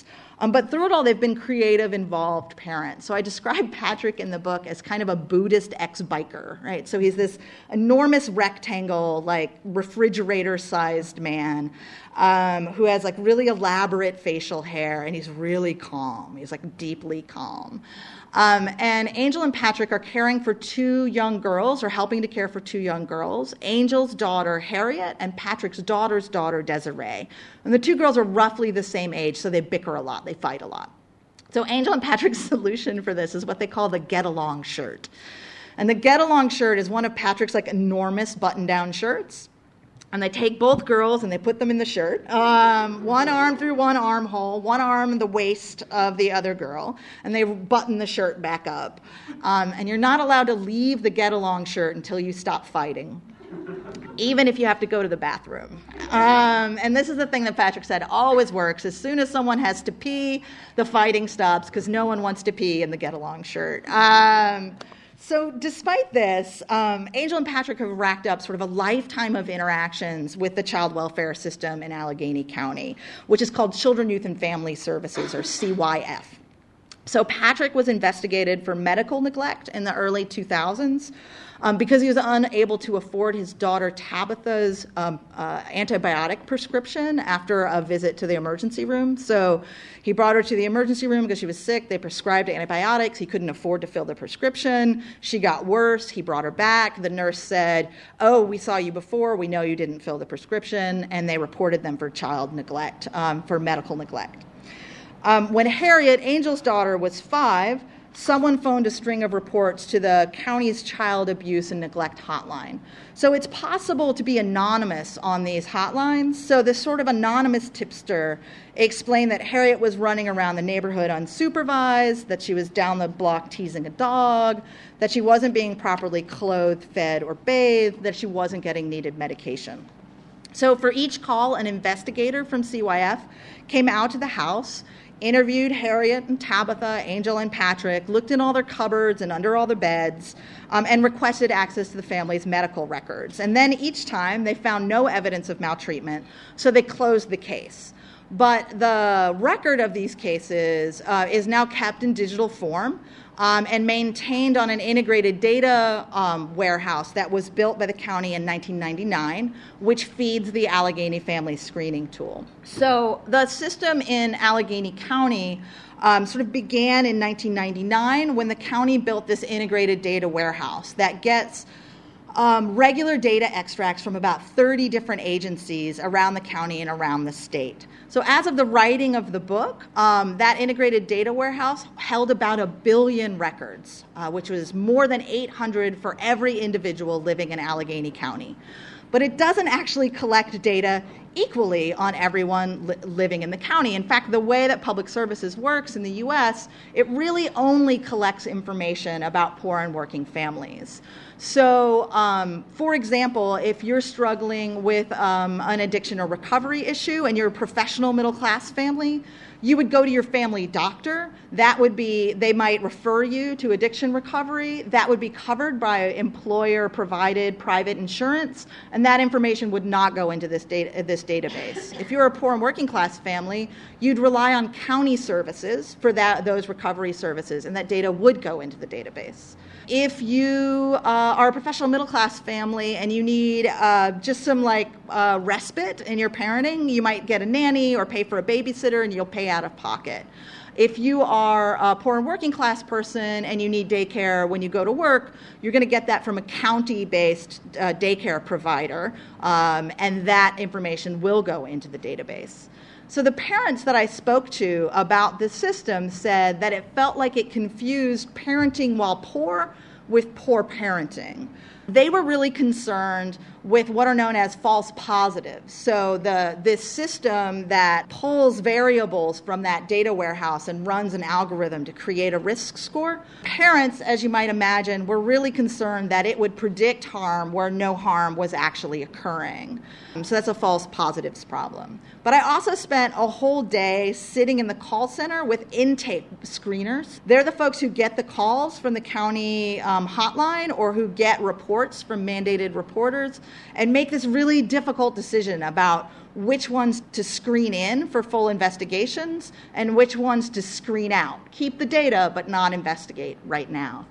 Um, but through it all, they've been creative, involved parents. So I describe Patrick in the book as kind of a Buddhist ex-biker, right? So he's this enormous rectangle, like refrigerator-sized man um, who has like really elaborate facial hair, and he's really calm. He's like deeply calm. Um, and Angel and Patrick are caring for two young girls, or helping to care for two young girls, Angel's daughter, Harriet, and Patrick's daughter's daughter, Desiree. And the two girls are roughly the same age, so they bicker a lot, they fight a lot. So Angel and Patrick's solution for this is what they call the get-along shirt. And the get-along shirt is one of Patrick's like enormous button-down shirts. And they take both girls and they put them in the shirt, um, one arm through one armhole, one arm in the waist of the other girl, and they button the shirt back up. Um, and you're not allowed to leave the get-along shirt until you stop fighting, even if you have to go to the bathroom. Um, and this is the thing that Patrick said always works. As soon as someone has to pee, the fighting stops, because no one wants to pee in the get-along shirt. Um, So despite this, um, Angel and Patrick have racked up sort of a lifetime of interactions with the child welfare system in Allegheny County, which is called Children, Youth, and Family Services, or C Y F. So Patrick was investigated for medical neglect in the early two thousands um, because he was unable to afford his daughter Tabitha's um, uh, antibiotic prescription after a visit to the emergency room. So he brought her to the emergency room because she was sick. They prescribed antibiotics. He couldn't afford to fill the prescription. She got worse. He brought her back. The nurse said, "Oh, we saw you before. We know you didn't fill the prescription." And they reported them for child neglect, um, for medical neglect. Um, when Harriet, Angel's daughter, was five, someone phoned a string of reports to the county's child abuse and neglect hotline. So it's possible to be anonymous on these hotlines. So this sort of anonymous tipster explained that Harriet was running around the neighborhood unsupervised, that she was down the block teasing a dog, that she wasn't being properly clothed, fed, or bathed, that she wasn't getting needed medication. So for each call, an investigator from C Y F came out to the house, interviewed Harriet and Tabitha, Angel and Patrick, looked in all their cupboards and under all the beds, um, and requested access to the family's medical records. And then each time they found no evidence of maltreatment, so they closed the case. But the record of these cases uh, is now kept in digital form um, and maintained on an integrated data um, warehouse that was built by the county in nineteen ninety-nine, which feeds the Allegheny Family Screening Tool. So the system in Allegheny County um, sort of began in nineteen ninety-nine when the county built this integrated data warehouse that gets Um, regular data extracts from about thirty different agencies around the county and around the state. So as of the writing of the book, um, that integrated data warehouse held about a billion records, uh, which was more than eight hundred for every individual living in Allegheny County. But it doesn't actually collect data equally on everyone li- living in the county. In fact, the way that public services works in the U S, it really only collects information about poor and working families. So, um, for example, if you're struggling with um, an addiction or recovery issue and you're a professional middle-class family, you would go to your family doctor. That would be, they might refer you to addiction recovery. That would be covered by employer-provided private insurance, and that information would not go into this data, this database. If you're a poor and working class family, you'd rely on county services for that, those recovery services, and that data would go into the database. If you uh, are a professional middle class family and you need uh, just some like uh, respite in your parenting, you might get a nanny or pay for a babysitter, and you'll pay out of pocket. If you are a poor and working class person and you need daycare when you go to work, you're going to get that from a county-based uh, daycare provider, um, and that information will go into the database. So the parents that I spoke to about this system said that it felt like it confused parenting while poor with poor parenting. They were really concerned with what are known as false positives. So the this system that pulls variables from that data warehouse and runs an algorithm to create a risk score, parents, as you might imagine, were really concerned that it would predict harm where no harm was actually occurring. So that's a false positives problem. But I also spent a whole day sitting in the call center with intake screeners. They're the folks who get the calls from the county um, hotline, or who get reports reports from mandated reporters, and make this really difficult decision about which ones to screen in for full investigations and which ones to screen out. Keep the data, but not investigate right now.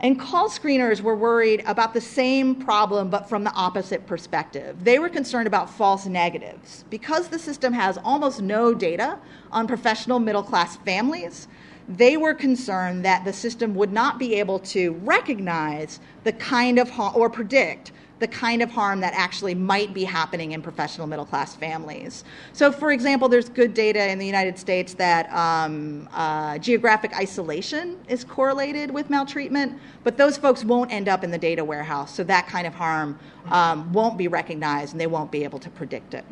And call screeners were worried about the same problem, but from the opposite perspective. They were concerned about false negatives. Because the system has almost no data on professional middle-class families, they were concerned that the system would not be able to recognize the kind of ha- or predict the kind of harm that actually might be happening in professional middle-class families. So, for example, there's good data in the United States that um, uh, geographic isolation is correlated with maltreatment, but those folks won't end up in the data warehouse, so that kind of harm um, won't be recognized and they won't be able to predict it.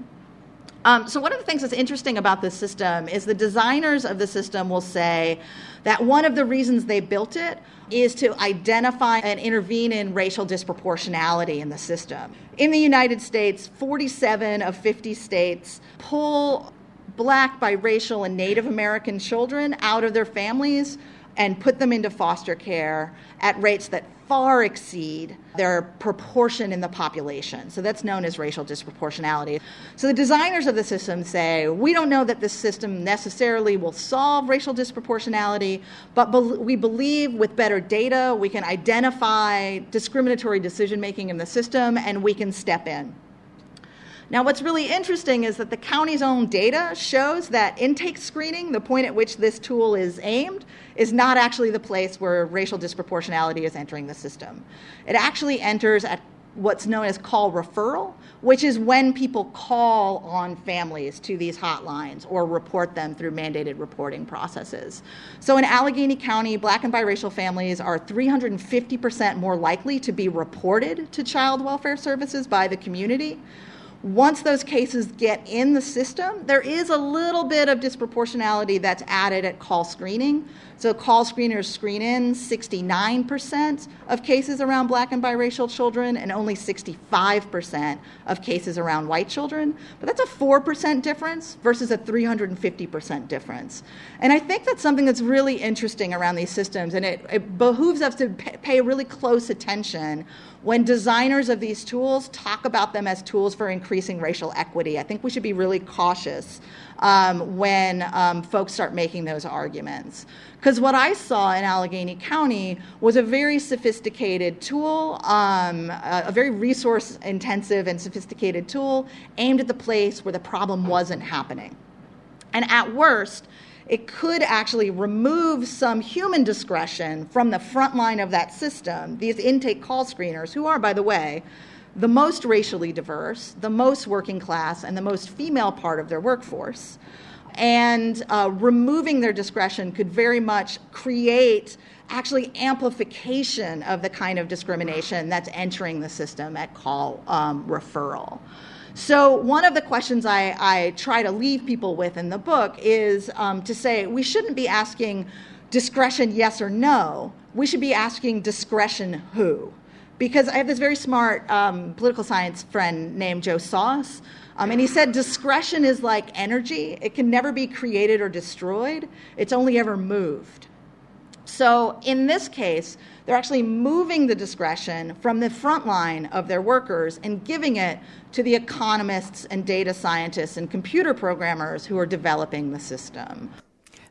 Um, so one of the things that's interesting about this system is the designers of the system will say that one of the reasons they built it is to identify and intervene in racial disproportionality in the system. In the United States, forty-seven of fifty states pull Black, biracial, and Native American children out of their families and put them into foster care at rates that far exceed their proportion in the population. So that's known as racial disproportionality. So the designers of the system say, we don't know that this system necessarily will solve racial disproportionality, but be- we believe with better data, we can identify discriminatory decision-making in the system, and we can step in. Now, what's really interesting is that the county's own data shows that intake screening, the point at which this tool is aimed, is not actually the place where racial disproportionality is entering the system. It actually enters at what's known as call referral, which is when people call on families to these hotlines or report them through mandated reporting processes. So in Allegheny County, Black and biracial families are three hundred fifty percent more likely to be reported to child welfare services by the community. Once those cases get in the system, there is a little bit of disproportionality that's added at call screening. So call screeners screen in sixty-nine percent of cases around Black and biracial children and only sixty-five percent of cases around white children. But that's a four percent difference versus a three hundred fifty percent difference. And I think that's something that's really interesting around these systems, and it, it behooves us to pay really close attention when designers of these tools talk about them as tools for increasing increasing racial equity. I think we should be really cautious um, when um, folks start making those arguments. Because what I saw in Allegheny County was a very sophisticated tool, um, a, a very resource-intensive and sophisticated tool aimed at the place where the problem wasn't happening. And at worst, it could actually remove some human discretion from the front line of that system, these intake call screeners, who are, by the way, the most racially diverse, the most working class, and the most female part of their workforce. And uh, removing their discretion could very much create actually amplification of the kind of discrimination that's entering the system at call um, referral. So one of the questions I, I try to leave people with in the book is um, to say we shouldn't be asking discretion yes or no. We should be asking discretion who. Because I have this very smart um, political science friend named Joe Sauce, um, and he said discretion is like energy. It can never be created or destroyed. It's only ever moved. So in this case, they're actually moving the discretion from the front line of their workers and giving it to the economists and data scientists and computer programmers who are developing the system.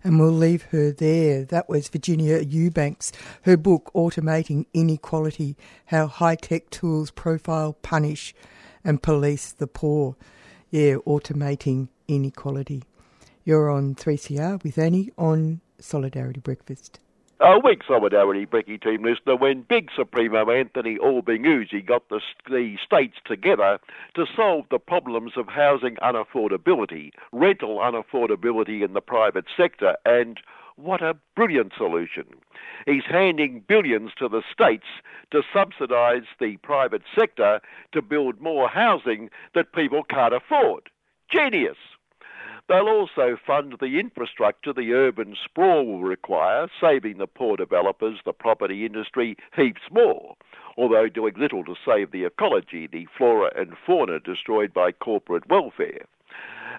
And we'll leave her there. That was Virginia Eubanks. Her book, Automating Inequality, How High-Tech Tools Profile, Punish and Police the Poor. Yeah, Automating Inequality. You're on three C R with Annie on Solidarity Breakfast. A weak Solidarity Breaking Team listener when Big Supremo Anthony Albanese got the, the states together to solve the problems of housing unaffordability, rental unaffordability in the private sector, and what a brilliant solution. He's handing billions to the states to subsidise the private sector to build more housing that people can't afford. Genius! They'll also fund the infrastructure the urban sprawl will require, saving the poor developers, the property industry, heaps more, although doing little to save the ecology, the flora and fauna destroyed by corporate welfare.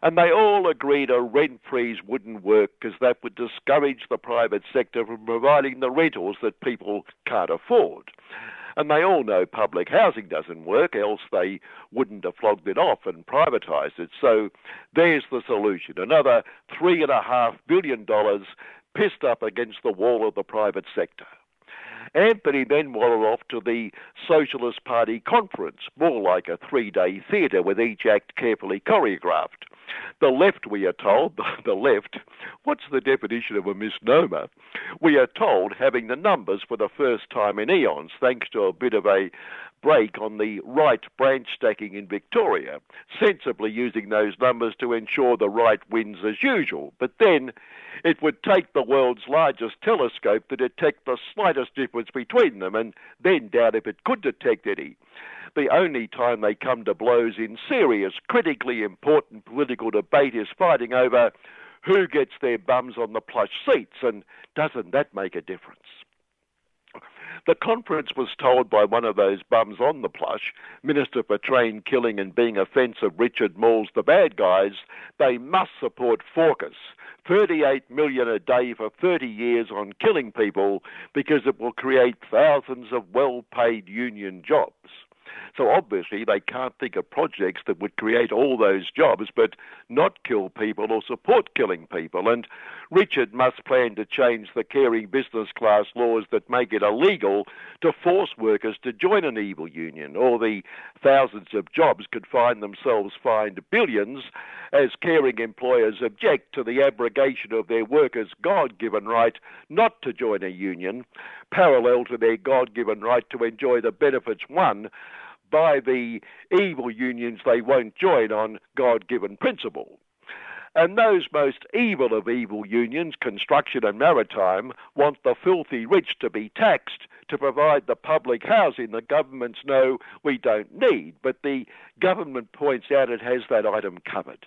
And they all agreed a rent freeze wouldn't work because that would discourage the private sector from providing the rentals that people can't afford. And they all know public housing doesn't work, else they wouldn't have flogged it off and privatised it. So there's the solution. Another three point five billion dollars pissed up against the wall of the private sector. Anthony then wandered off to the Socialist Party conference, more like a three-day theatre with each act carefully choreographed. The left, we are told, the left, what's the definition of a misnomer? We are told having the numbers for the first time in eons, thanks to a bit of a break on the right branch stacking in Victoria, sensibly using those numbers to ensure the right wins as usual. But then it would take the world's largest telescope to detect the slightest difference between them, and then doubt if it could detect any. The only time they come to blows in serious, critically important political debate is fighting over who gets their bums on the plush seats, and doesn't that make a difference? The conference was told by one of those bums on the plush, Minister for Train Killing and Being Offensive Richard Mauls the Bad Guys, they must support Fawkes, thirty-eight million dollars a day for thirty years on killing people because it will create thousands of well-paid union jobs. So obviously they can't think of projects that would create all those jobs but not kill people or support killing people. And Richard must plan to change the caring business class laws that make it illegal to force workers to join an evil union, or the thousands of jobs could find themselves fined billions as caring employers object to the abrogation of their workers' God-given right not to join a union, parallel to their God-given right to enjoy the benefits won by the evil unions they won't join on God-given principle. And those most evil of evil unions, construction and maritime, want the filthy rich to be taxed to provide the public housing the governments know we don't need, but the government points out it has that item covered.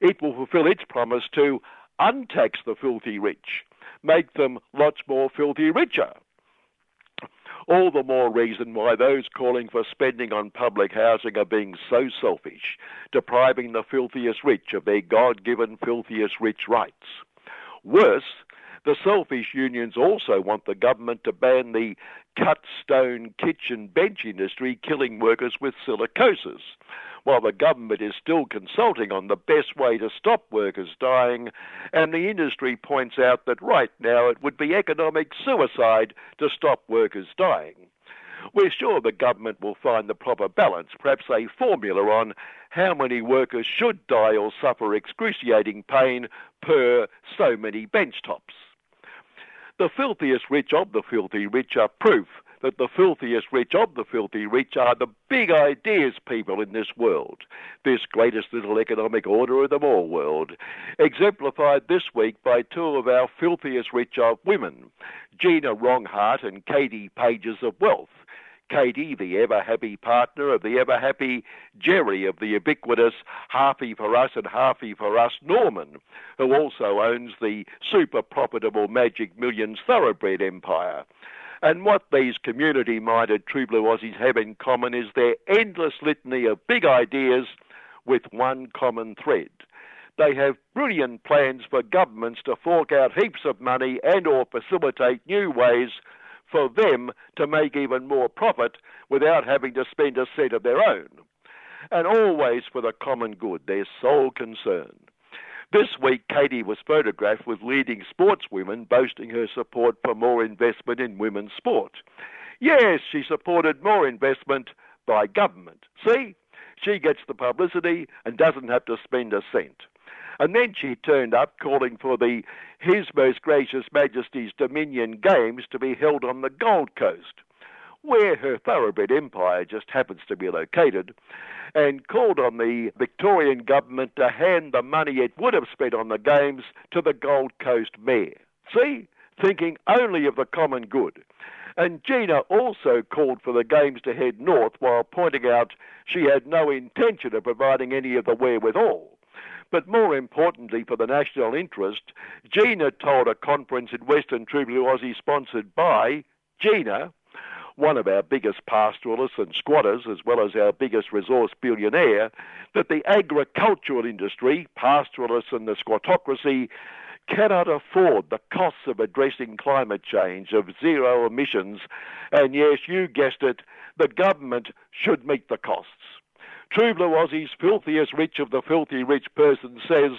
It will fulfil its promise to untax the filthy rich, make them lots more filthy richer. All the more reason why those calling for spending on public housing are being so selfish, depriving the filthiest rich of their God-given filthiest rich rights. Worse, the selfish unions also want the government to ban the cut-stone kitchen bench industry killing workers with silicosis, while the government is still consulting on the best way to stop workers dying, and the industry points out that right now it would be economic suicide to stop workers dying. We're sure the government will find the proper balance, perhaps a formula on how many workers should die or suffer excruciating pain per so many bench tops. The filthiest rich of the filthy rich are proof that the filthiest rich of the filthy rich are the big ideas people in this world, this greatest little economic order of them all world, exemplified this week by two of our filthiest rich of women, Gina Wronghart and Katie Pages of Wealth. Katie, the ever-happy partner of the ever-happy Jerry of the ubiquitous Halfy for Us and Halfy for Us Norman, who also owns the super-profitable Magic Millions thoroughbred empire. And what these community-minded True Blue Aussies have in common is their endless litany of big ideas with one common thread. They have brilliant plans for governments to fork out heaps of money and or facilitate new ways for them to make even more profit without having to spend a cent of their own. And always for the common good, their sole concern. This week, Katie was photographed with leading sportswomen boasting her support for more investment in women's sport. Yes, she supported more investment by government. See, she gets the publicity and doesn't have to spend a cent. And then she turned up calling for the His Most Gracious Majesty's Dominion Games to be held on the Gold Coast, where her thoroughbred empire just happens to be located, and called on the Victorian government to hand the money it would have spent on the games to the Gold Coast mayor. See? Thinking only of the common good. And Gina also called for the games to head north while pointing out she had no intention of providing any of the wherewithal. But more importantly for the national interest, Gina told a conference in Western True Blue Aussie sponsored by Gina, one of our biggest pastoralists and squatters, as well as our biggest resource billionaire, that the agricultural industry, pastoralists and the squattocracy, cannot afford the costs of addressing climate change, of zero emissions, and yes, you guessed it, the government should meet the costs. True Blue Aussie's filthiest rich of the filthy rich person says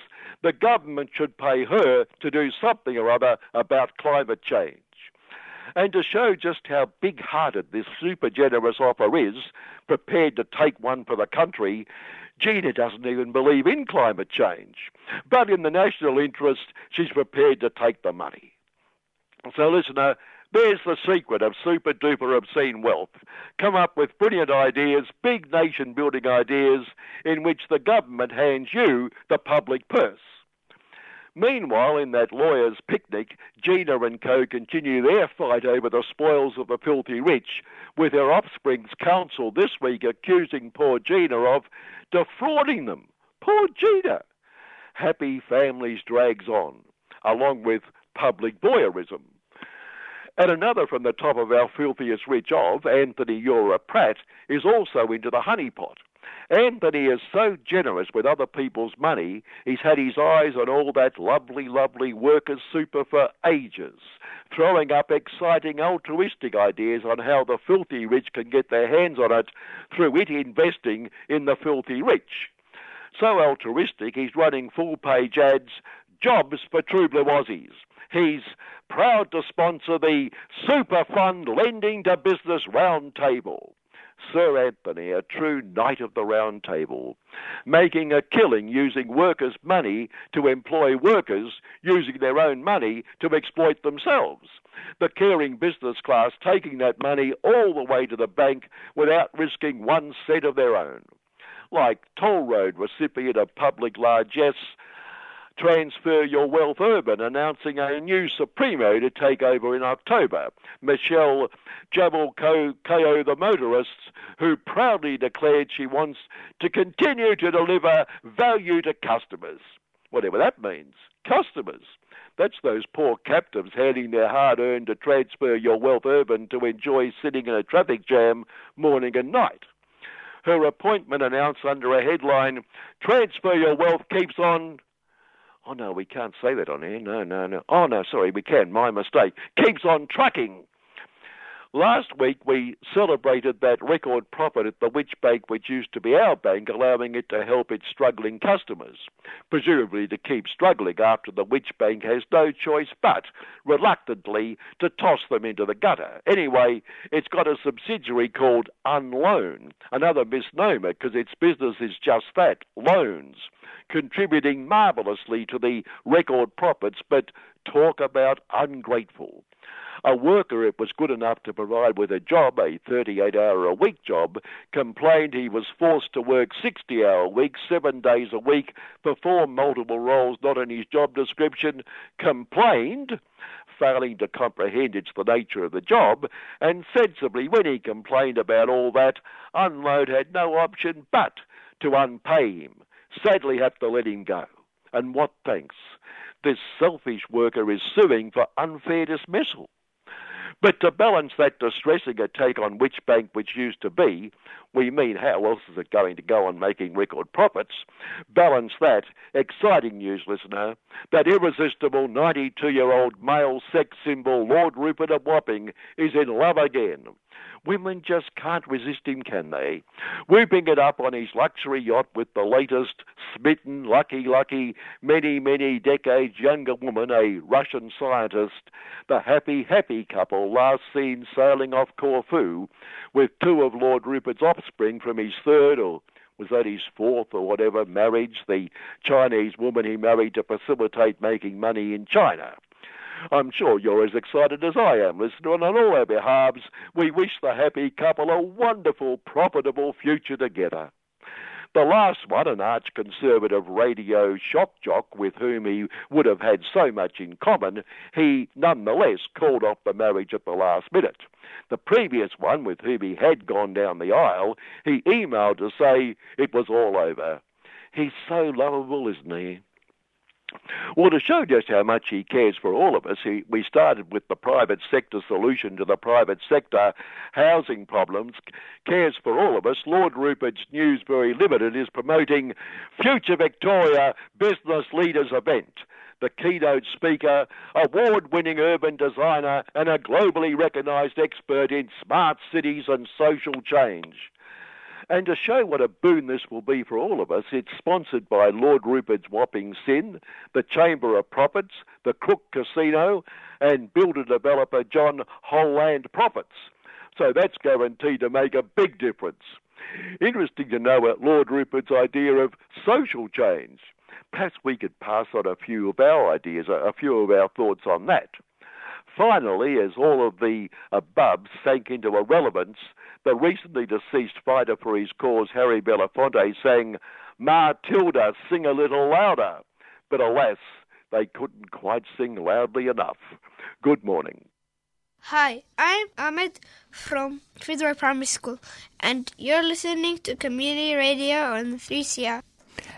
the government should pay her to do something or other about climate change. and to show just how big-hearted this super generous offer is, prepared to take one for the country, Gina doesn't even believe in climate change. But in the national interest, she's prepared to take the money. So, listener, there's the secret of super-duper obscene wealth. Come up with brilliant ideas, big nation-building ideas, in which the government hands you the public purse. Meanwhile, in that lawyer's picnic, Gina and co continue their fight over the spoils of the filthy rich, with her offspring's counsel this week accusing poor Gina of defrauding them. Poor Gina! Happy Families drags on, along with public voyeurism. And another from the top of our filthiest rich of, Anthony Eura Pratt, is also into the honeypot. Anthony is so generous with other people's money, he's had his eyes on all that lovely, lovely workers' super for ages, throwing up exciting altruistic ideas on how the filthy rich can get their hands on it through it investing in the filthy rich. So altruistic, he's running full-page ads, jobs for True Blue Aussies. He's proud to sponsor the Super Fund Lending to Business Roundtable. Sir Anthony, a true knight of the round table, making a killing using workers' money to employ workers, using their own money to exploit themselves. The caring business class taking that money all the way to the bank without risking one cent of their own. Like toll road recipient of public largesse, Transfer Your Wealth Urban, announcing a new Supremo to take over in October, Michelle Jamalco the motorists, who proudly declared she wants to continue to deliver value to customers. Whatever that means. Customers. That's those poor captives handing their hard-earned to Transfer Your Wealth Urban to enjoy sitting in a traffic jam morning and night. Her appointment announced under a headline, Transfer Your Wealth Keeps On... Oh, no, we can't say that on air. No, no, no. Oh, no, sorry, we can. My mistake. Keeps on trucking. Last week, we celebrated that record profit at the Which Bank, which used to be our bank, allowing it to help its struggling customers, presumably to keep struggling after the Which Bank has no choice but, reluctantly, to toss them into the gutter. Anyway, it's got a subsidiary called Unloan, another misnomer because its business is just that, loans, contributing marvellously to the record profits, but talk about ungrateful. A worker it was good enough to provide with a job, a thirty-eight hour a week job, complained he was forced to work sixty hour weeks, seven days a week, perform multiple roles not in his job description, complained, failing to comprehend it's the nature of the job, and sensibly when he complained about all that, Unload had no option but to unpay him, sadly have to let him go. And what thanks? This selfish worker is suing for unfair dismissal. But to balance that distressing attack on Which Bank, which used to be, we mean how else is it going to go on making record profits, balance that, exciting news, listener, that irresistible ninety-two-year-old male sex symbol Lord Rupert of Wapping is in love again. Women just can't resist him, can they? Whooping it up on his luxury yacht with the latest smitten, lucky, lucky, many, many decades younger woman, a Russian scientist, the happy, happy couple last seen sailing off Corfu with two of Lord Rupert's offspring from his third, or was that his fourth or whatever, marriage, the Chinese woman he married to facilitate making money in China. I'm sure you're as excited as I am, listener, and on all our behalves, we wish the happy couple a wonderful, profitable future together. The last one, an arch-conservative radio shock jock with whom he would have had so much in common, he nonetheless called off the marriage at the last minute. The previous one, with whom he had gone down the aisle, he emailed to say it was all over. He's so lovable, isn't he? Well, to show just how much he cares for all of us, he, we started with the private sector solution to the private sector housing problems. Cares for all of us, Lord Rupert's Newsbury Limited is promoting Future Victoria Business Leaders Event. The keynote speaker, award-winning urban designer and a globally recognised expert in smart cities and social change. And to show what a boon this will be for all of us, it's sponsored by Lord Rupert's Whopping Sin, the Chamber of Profits, the Crook Casino, and builder developer John Holland Profits. So that's guaranteed to make a big difference. Interesting to know about Lord Rupert's idea of social change. Perhaps we could pass on a few of our ideas, a few of our thoughts on that. Finally, as all of the above sank into irrelevance, the recently deceased fighter for his cause, Harry Belafonte, sang, "Matilda, sing a little louder." But alas, they couldn't quite sing loudly enough. Good morning. Hi, I'm Ahmed from Fitzroy Primary School, and you're listening to Community Radio on three C R.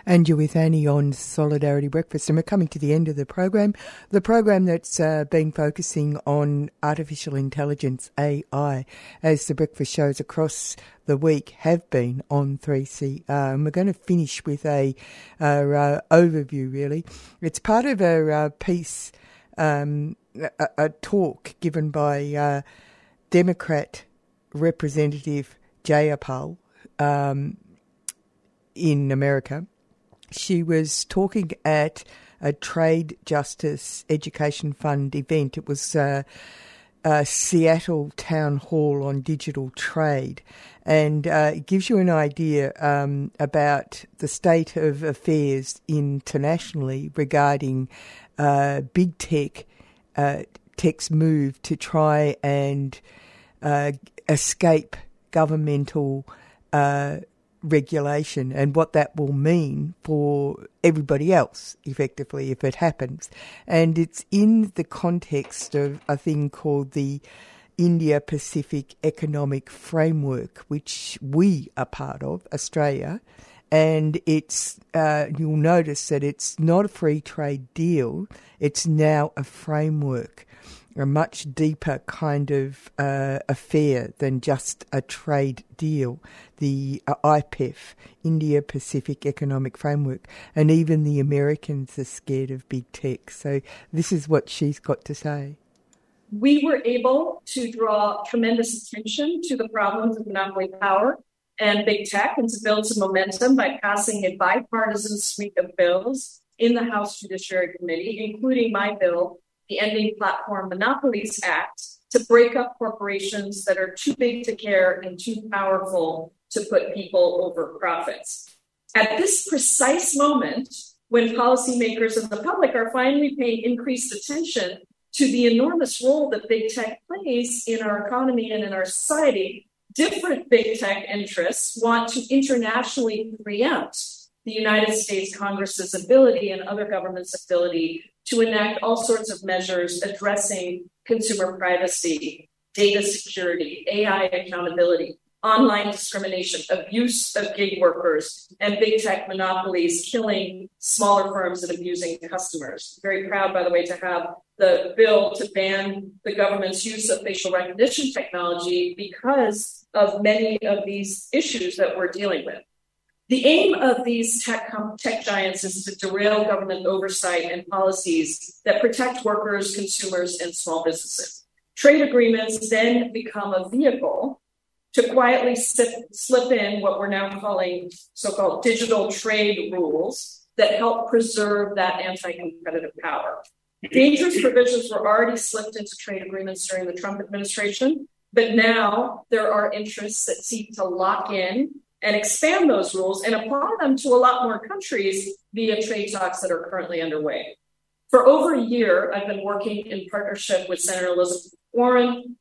And you're with Annie on Solidarity Breakfast, and we're coming to the end of the program, the program that's uh, been focusing on artificial intelligence, A I, as the breakfast shows across the week have been on three C R. And we're going to finish with a our, uh, overview, really. It's part of our uh, piece, um, a, a talk given by uh, Democrat Representative Jayapal um, in America. She was talking at a Trade Justice Education Fund event. It was uh, a Seattle town hall on digital trade. And uh, it gives you an idea um, about the state of affairs internationally regarding uh, big tech, uh, tech's move to try and uh, escape governmental uh regulation and what that will mean for everybody else, effectively, if it happens. And it's in the context of a thing called the Indo-Pacific Economic Framework, which we are part of, Australia. And it's uh, you'll notice that it's not a free trade deal. It's now a framework, a much deeper kind of uh, affair than just a trade deal. The uh, I P E F, Indo-Pacific Economic Framework, and even the Americans are scared of big tech. So this is what she's got to say. We were able to draw tremendous attention to the problems of monopoly power and big tech, and to build some momentum by passing a bipartisan suite of bills in the House Judiciary Committee, including my bill, the Ending Platform Monopolies Act, to break up corporations that are too big to care and too powerful to put people over profits. At this precise moment, when policymakers and the public are finally paying increased attention to the enormous role that big tech plays in our economy and in our society, different big tech interests want to internationally preempt the United States Congress's ability and other governments' ability to enact all sorts of measures addressing consumer privacy, data security, A I accountability, online discrimination, abuse of gig workers, and big tech monopolies killing smaller firms and abusing customers. Very proud, by the way, to have the bill to ban the government's use of facial recognition technology because of many of these issues that we're dealing with. The aim of these tech, com- tech giants is to derail government oversight and policies that protect workers, consumers, and small businesses. Trade agreements then become a vehicle to quietly sip, slip in what we're now calling so-called digital trade rules that help preserve that anti-competitive power. Dangerous provisions were already slipped into trade agreements during the Trump administration, but now there are interests that seek to lock in and expand those rules and apply them to a lot more countries via trade talks that are currently underway. For over a year, I've been working in partnership with Senator Elizabeth Warren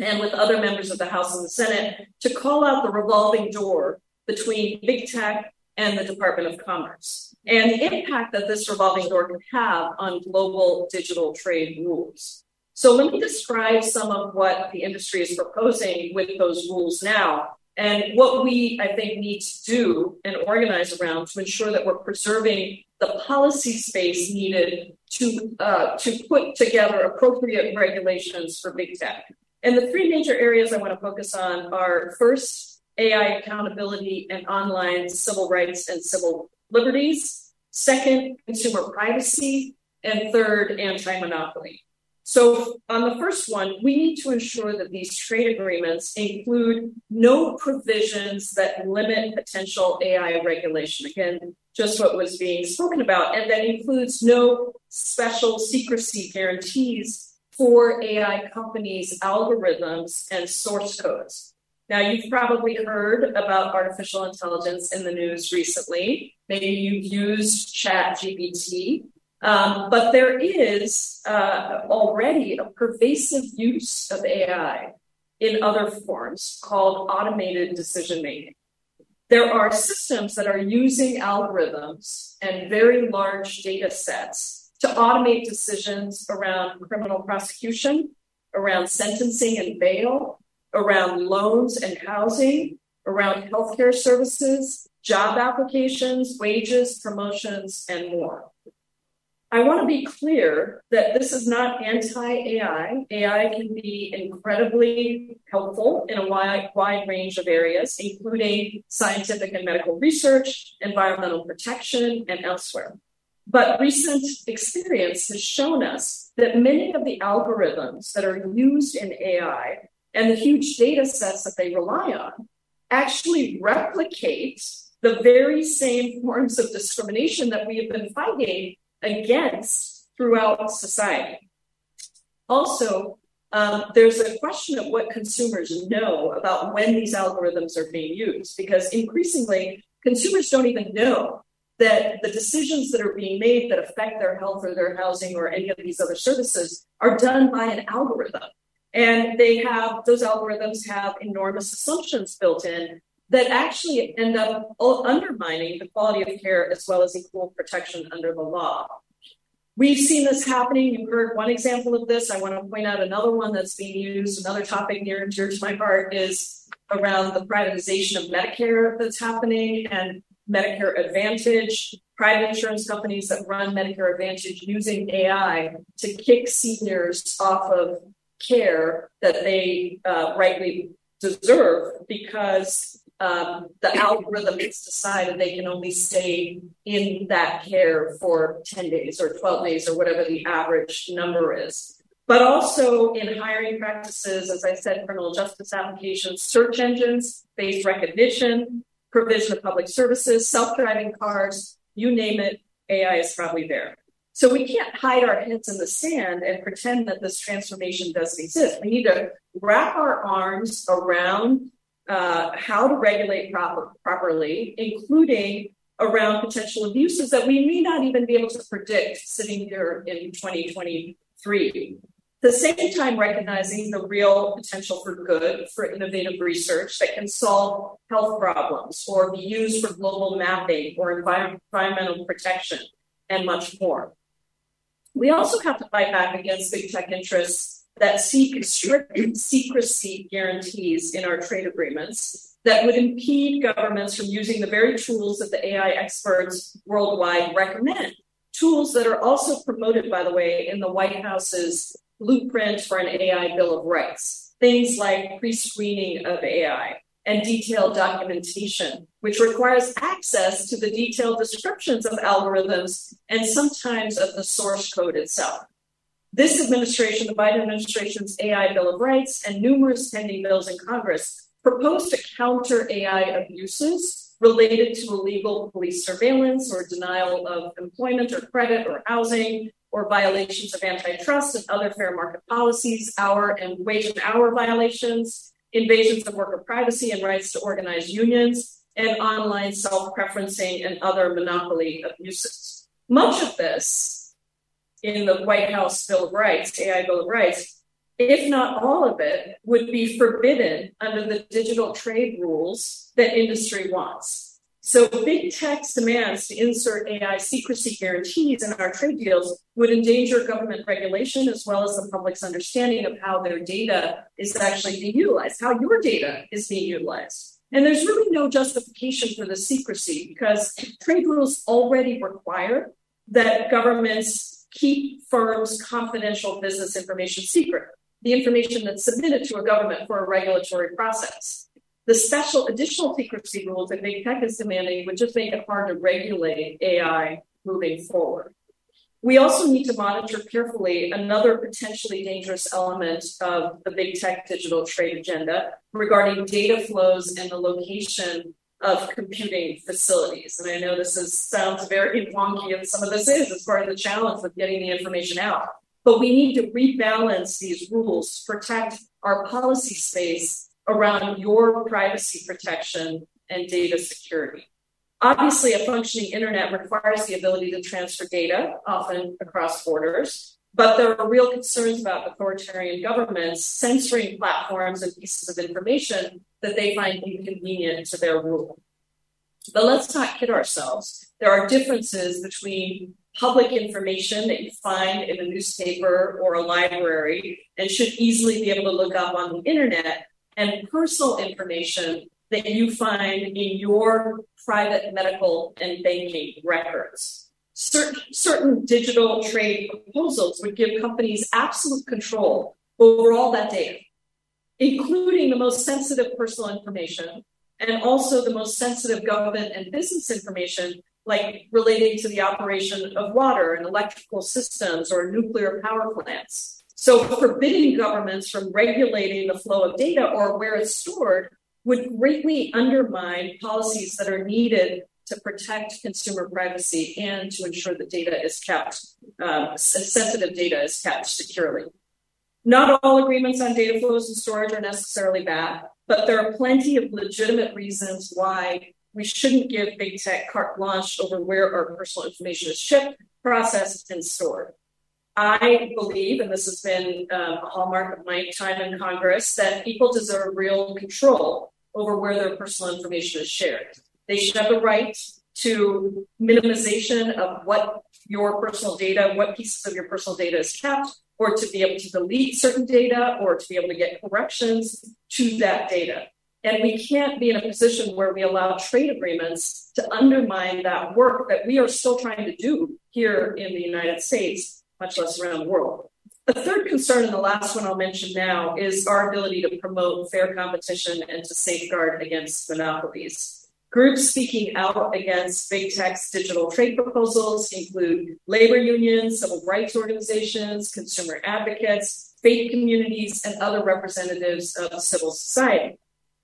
and with other members of the House and the Senate to call out the revolving door between big tech and the Department of Commerce, and the impact that this revolving door can have on global digital trade rules. So let me describe some of what the industry is proposing with those rules now, and what we, I think, need to do and organize around to ensure that we're preserving the policy space needed to, uh, to put together appropriate regulations for big tech. And the three major areas I want to focus on are, first, A I accountability and online civil rights and civil liberties. Second, consumer privacy. And third, anti-monopoly. So on the first one, we need to ensure that these trade agreements include no provisions that limit potential A I regulation. Again, just what was being spoken about. And that includes no special secrecy guarantees for A I companies' algorithms and source codes. Now, you've probably heard about artificial intelligence in the news recently. Maybe you've used Chat G P T. Um, but there is uh, already a pervasive use of A I in other forms called automated decision-making. There are systems that are using algorithms and very large data sets to automate decisions around criminal prosecution, around sentencing and bail, around loans and housing, around healthcare services, job applications, wages, promotions, and more. I want to be clear that this is not anti-A I. A I can be incredibly helpful in a wide, wide range of areas, including scientific and medical research, environmental protection, and elsewhere. But recent experience has shown us that many of the algorithms that are used in A I and the huge data sets that they rely on actually replicate the very same forms of discrimination that we have been fighting against throughout society. Also, um, there's a question of what consumers know about when these algorithms are being used, because increasingly, consumers don't even know that the decisions that are being made that affect their health or their housing or any of these other services are done by an algorithm. And they have, those algorithms have enormous assumptions built in that actually end up undermining the quality of care as well as equal protection under the law. We've seen this happening. You heard one example of this. I want to point out another one that's being used. Another topic near and dear to my heart is around the privatization of Medicare that's happening and Medicare Advantage, private insurance companies that run Medicare Advantage using A I to kick seniors off of care that they uh, rightly deserve because Um, the algorithm has decided they can only stay in that care for ten days or twelve days or whatever the average number is. But also in hiring practices, as I said, criminal justice applications, search engines, face recognition, provision of public services, self-driving cars, you name it, A I is probably there. So we can't hide our heads in the sand and pretend that this transformation doesn't exist. We need to wrap our arms around Uh, how to regulate proper, properly, including around potential abuses that we may not even be able to predict sitting here in twenty twenty-three. At the same time, recognizing the real potential for good, for innovative research that can solve health problems or be used for global mapping or envi- environmental protection and much more. We also have to fight back against big tech interests that seek strict secrecy guarantees in our trade agreements that would impede governments from using the very tools that the A I experts worldwide recommend. Tools that are also promoted, by the way, in the White House's blueprint for an A I Bill of Rights. Things like pre-screening of A I and detailed documentation, which requires access to the detailed descriptions of algorithms and sometimes of the source code itself. This administration, the Biden administration's A I Bill of Rights and numerous pending bills in Congress propose to counter A I abuses related to illegal police surveillance or denial of employment or credit or housing or violations of antitrust and other fair market policies, hour and wage and hour violations, invasions of worker privacy and rights to organize unions, and online self-preferencing and other monopoly abuses. Much of this in the White House Bill of Rights, A I Bill of Rights, if not all of it, would be forbidden under the digital trade rules that industry wants. So big tech's demands to insert A I secrecy guarantees in our trade deals would endanger government regulation as well as the public's understanding of how their data is actually being utilized, how your data is being utilized. And there's really no justification for the secrecy because trade rules already require that governments keep firms' confidential business information secret, the information that's submitted to a government for a regulatory process. The special additional secrecy rules that big tech is demanding would just make it hard to regulate A I moving forward. We also need to monitor carefully another potentially dangerous element of the big tech digital trade agenda regarding data flows and the location of computing facilities. And I know this is, sounds very wonky, and some of this is as part of the challenge with getting the information out. But we need to rebalance these rules to protect our policy space around your privacy protection and data security. Obviously, a functioning internet requires the ability to transfer data, often across borders, but there are real concerns about authoritarian governments censoring platforms and pieces of information that they find inconvenient to their rule. But let's not kid ourselves. There are differences between public information that you find in a newspaper or a library and should easily be able to look up on the internet, and personal information that you find in your private medical and banking records. Certain, certain digital trade proposals would give companies absolute control over all that data, including the most sensitive personal information and also the most sensitive government and business information, like relating to the operation of water and electrical systems or nuclear power plants. So forbidding governments from regulating the flow of data or where it's stored would greatly undermine policies that are needed to protect consumer privacy and to ensure that data is kept, uh, sensitive data is kept securely. Not all agreements on data flows and storage are necessarily bad, but there are plenty of legitimate reasons why we shouldn't give big tech carte blanche over where our personal information is shipped, processed, and stored. I believe, and this has been um, a hallmark of my time in Congress, that people deserve real control over where their personal information is shared. They should have a right to minimization of what your personal data, what pieces of your personal data is kept, or to be able to delete certain data, or to be able to get corrections to that data. And we can't be in a position where we allow trade agreements to undermine that work that we are still trying to do here in the United States, much less around the world. The third concern, and the last one I'll mention now, is our ability to promote fair competition and to safeguard against monopolies. Groups speaking out against big tech's digital trade proposals include labor unions, civil rights organizations, consumer advocates, faith communities, and other representatives of civil society.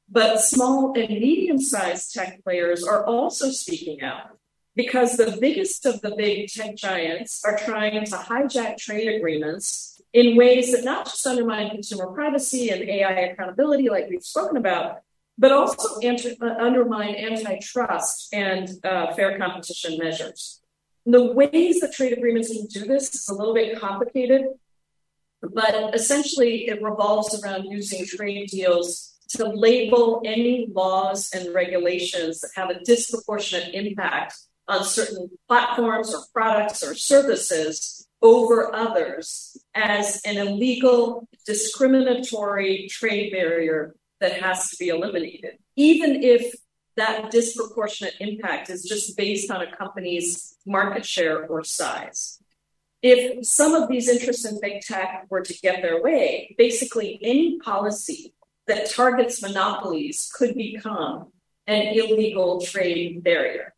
But small and medium-sized tech players are also speaking out, because the biggest of the big tech giants are trying to hijack trade agreements in ways that not just undermine consumer privacy and A I accountability, like we've spoken about, but also anti- undermine antitrust and uh, fair competition measures. And the ways that trade agreements can do this is a little bit complicated, but essentially it revolves around using trade deals to label any laws and regulations that have a disproportionate impact on certain platforms or products or services over others as an illegal, discriminatory trade barrier that has to be eliminated, even if that disproportionate impact is just based on a company's market share or size. If some of these interests in big tech were to get their way, basically any policy that targets monopolies could become an illegal trade barrier.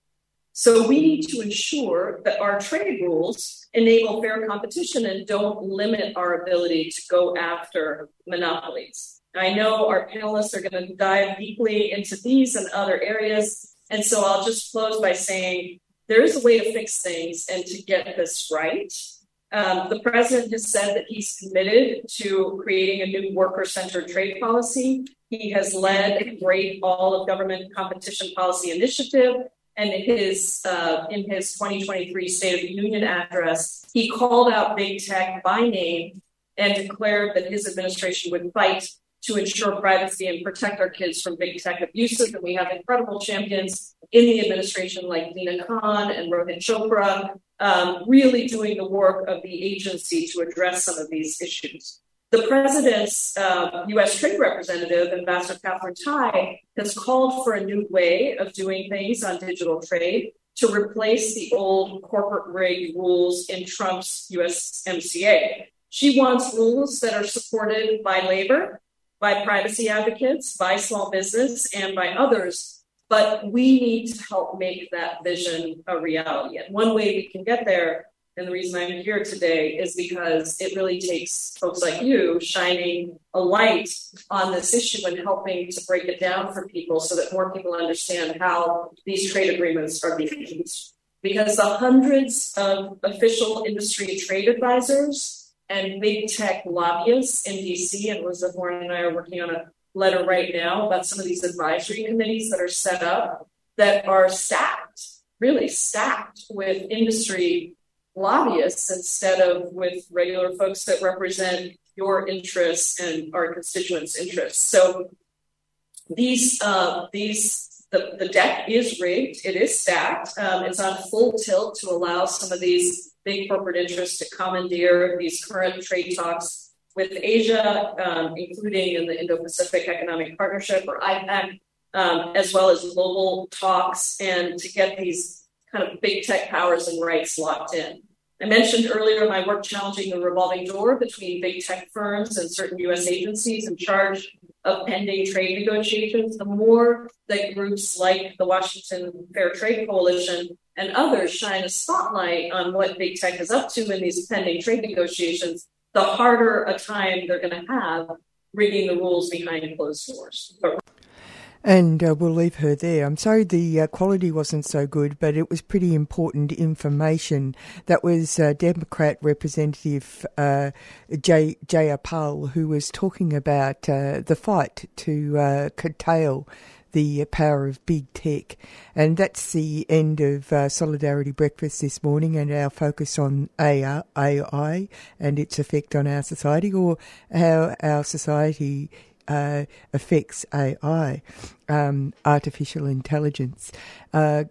So we need to ensure that our trade rules enable fair competition and don't limit our ability to go after monopolies. I know our panelists are going to dive deeply into these and other areas, and so I'll just close by saying there is a way to fix things and to get this right. Um, the president has said that he's committed to creating a new worker-centered trade policy. He has led a great all-of-government competition policy initiative. And his, uh, in his twenty twenty-three State of the Union address, he called out big tech by name and declared that his administration would fight to ensure privacy and protect our kids from big tech abuses. And we have incredible champions in the administration like Lina Khan and Rohit Chopra, um, really doing the work of the agency to address some of these issues. The president's uh, U S trade representative, Ambassador Katherine Tai, has called for a new way of doing things on digital trade to replace the old corporate rig rules in Trump's U S M C A. She wants rules that are supported by labor, by privacy advocates, by small business, and by others. But we need to help make that vision a reality. And one way we can get there And the reason I'm here today is because it really takes folks like you shining a light on this issue and helping to break it down for people so that more people understand how these trade agreements are being used. Because the hundreds of official industry trade advisors and big tech lobbyists in D C, and Elizabeth Warren and I are working on a letter right now about some of these advisory committees that are set up that are stacked, really stacked with industry lobbyists instead of with regular folks that represent your interests and our constituents' interests. So these uh, these the, the deck is rigged. It is stacked. Um, it's on full tilt to allow some of these big corporate interests to commandeer these current trade talks with Asia, um, including in the Indo-Pacific Economic Partnership, or I P E F, um, as well as global talks, and to get these kind of big tech powers and rights locked in. I mentioned earlier my work challenging the revolving door between big tech firms and certain U S agencies in charge of pending trade negotiations. The more that groups like the Washington Fair Trade Coalition and others shine a spotlight on what big tech is up to in these pending trade negotiations, the harder a time they're going to have rigging the rules behind closed doors. But And uh, we'll leave her there. I'm sorry the uh, quality wasn't so good, but it was pretty important information. That was uh, Democrat Representative uh, Jay, Jayapal, who was talking about uh, the fight to uh, curtail the power of big tech. And that's the end of uh, Solidarity Breakfast this morning and our focus on A I and its effect on our society, or how our society Uh, affects A I, um, artificial intelligence. Uh,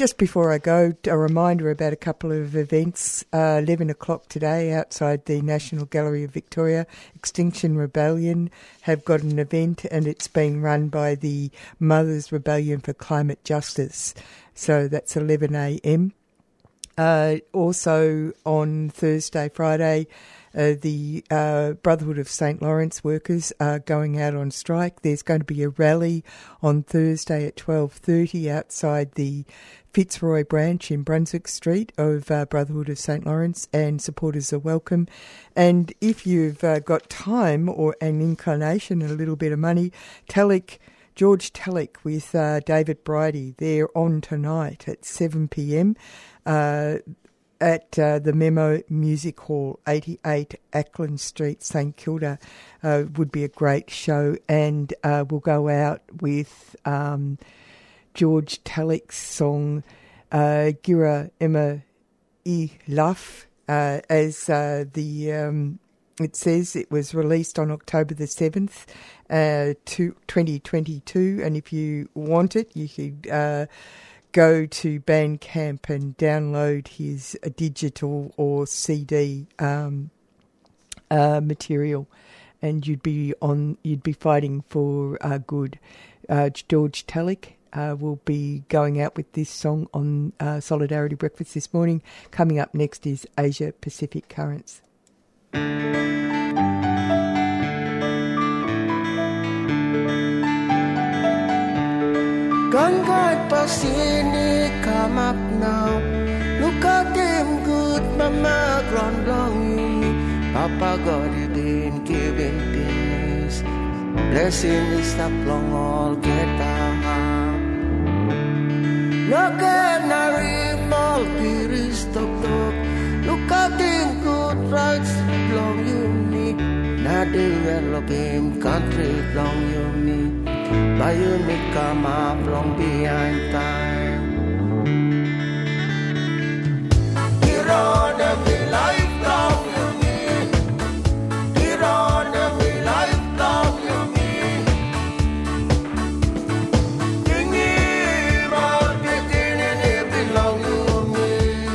just before I go, a reminder about a couple of events. Uh, eleven o'clock today outside the National Gallery of Victoria, Extinction Rebellion have got an event, and it's being run by the Mothers' Rebellion for Climate Justice. So that's eleven a.m. Uh, also on Thursday, Friday, Uh, the uh, Brotherhood of Saint Lawrence workers are going out on strike. There's going to be a rally on Thursday at twelve thirty outside the Fitzroy branch in Brunswick Street of uh, Brotherhood of Saint Lawrence, and supporters are welcome. And if you've uh, got time or an inclination and a little bit of money, Talic, George Talic with uh, David Bridie, they're on tonight at seven p.m. Uh, at uh, the Memo Music Hall, eighty-eight Ackland Street, St Kilda. Uh, would be a great show, and uh, we'll go out with um, George Talic's song uh, Gira Emma I Laf, uh, as uh, the um, it says. It was released on October the seventh, uh, twenty twenty-two, and if you want it, you could Uh, go to Bandcamp and download his digital or C D um, uh, material, and you'd be on. You'd be fighting for uh, good. Uh, George Talic uh, will be going out with this song on uh, Solidarity Breakfast this morning. Coming up next is Asia Pacific Currents. Gone God Pasini, come up now. Look at them good, Mama ground long. Papa God, you didn't give him peace. Blessing is up long, all get out. Look at Narim, all peers, doctor. Look at them good rights, long you need. Now they develop him country, long you need. But you may come up long behind time. Here on every life long you mean. Here on every life long you mean. King him out within and every long you mean.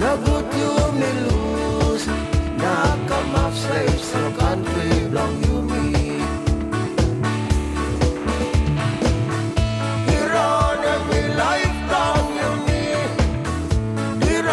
Now good you may lose. Now come up slaves to country long you mean. Life from you, me, dear.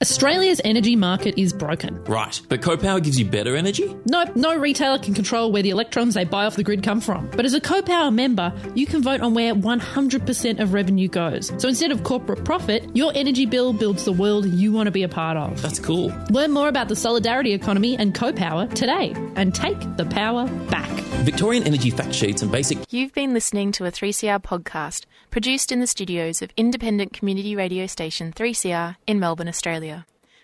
Australia's energy market is broken. Right, but co-power gives you better energy? Nope, no retailer can control where the electrons they buy off the grid come from. But as a co-power member, you can vote on where one hundred percent of revenue goes. So instead of corporate profit, your energy bill builds the world you want to be a part of. That's cool. Learn more about the solidarity economy and co-power today and take the power back. Victorian Energy Fact Sheets and Basic... You've been listening to a three C R podcast produced in the studios of independent community radio station three C R in Melbourne, Australia.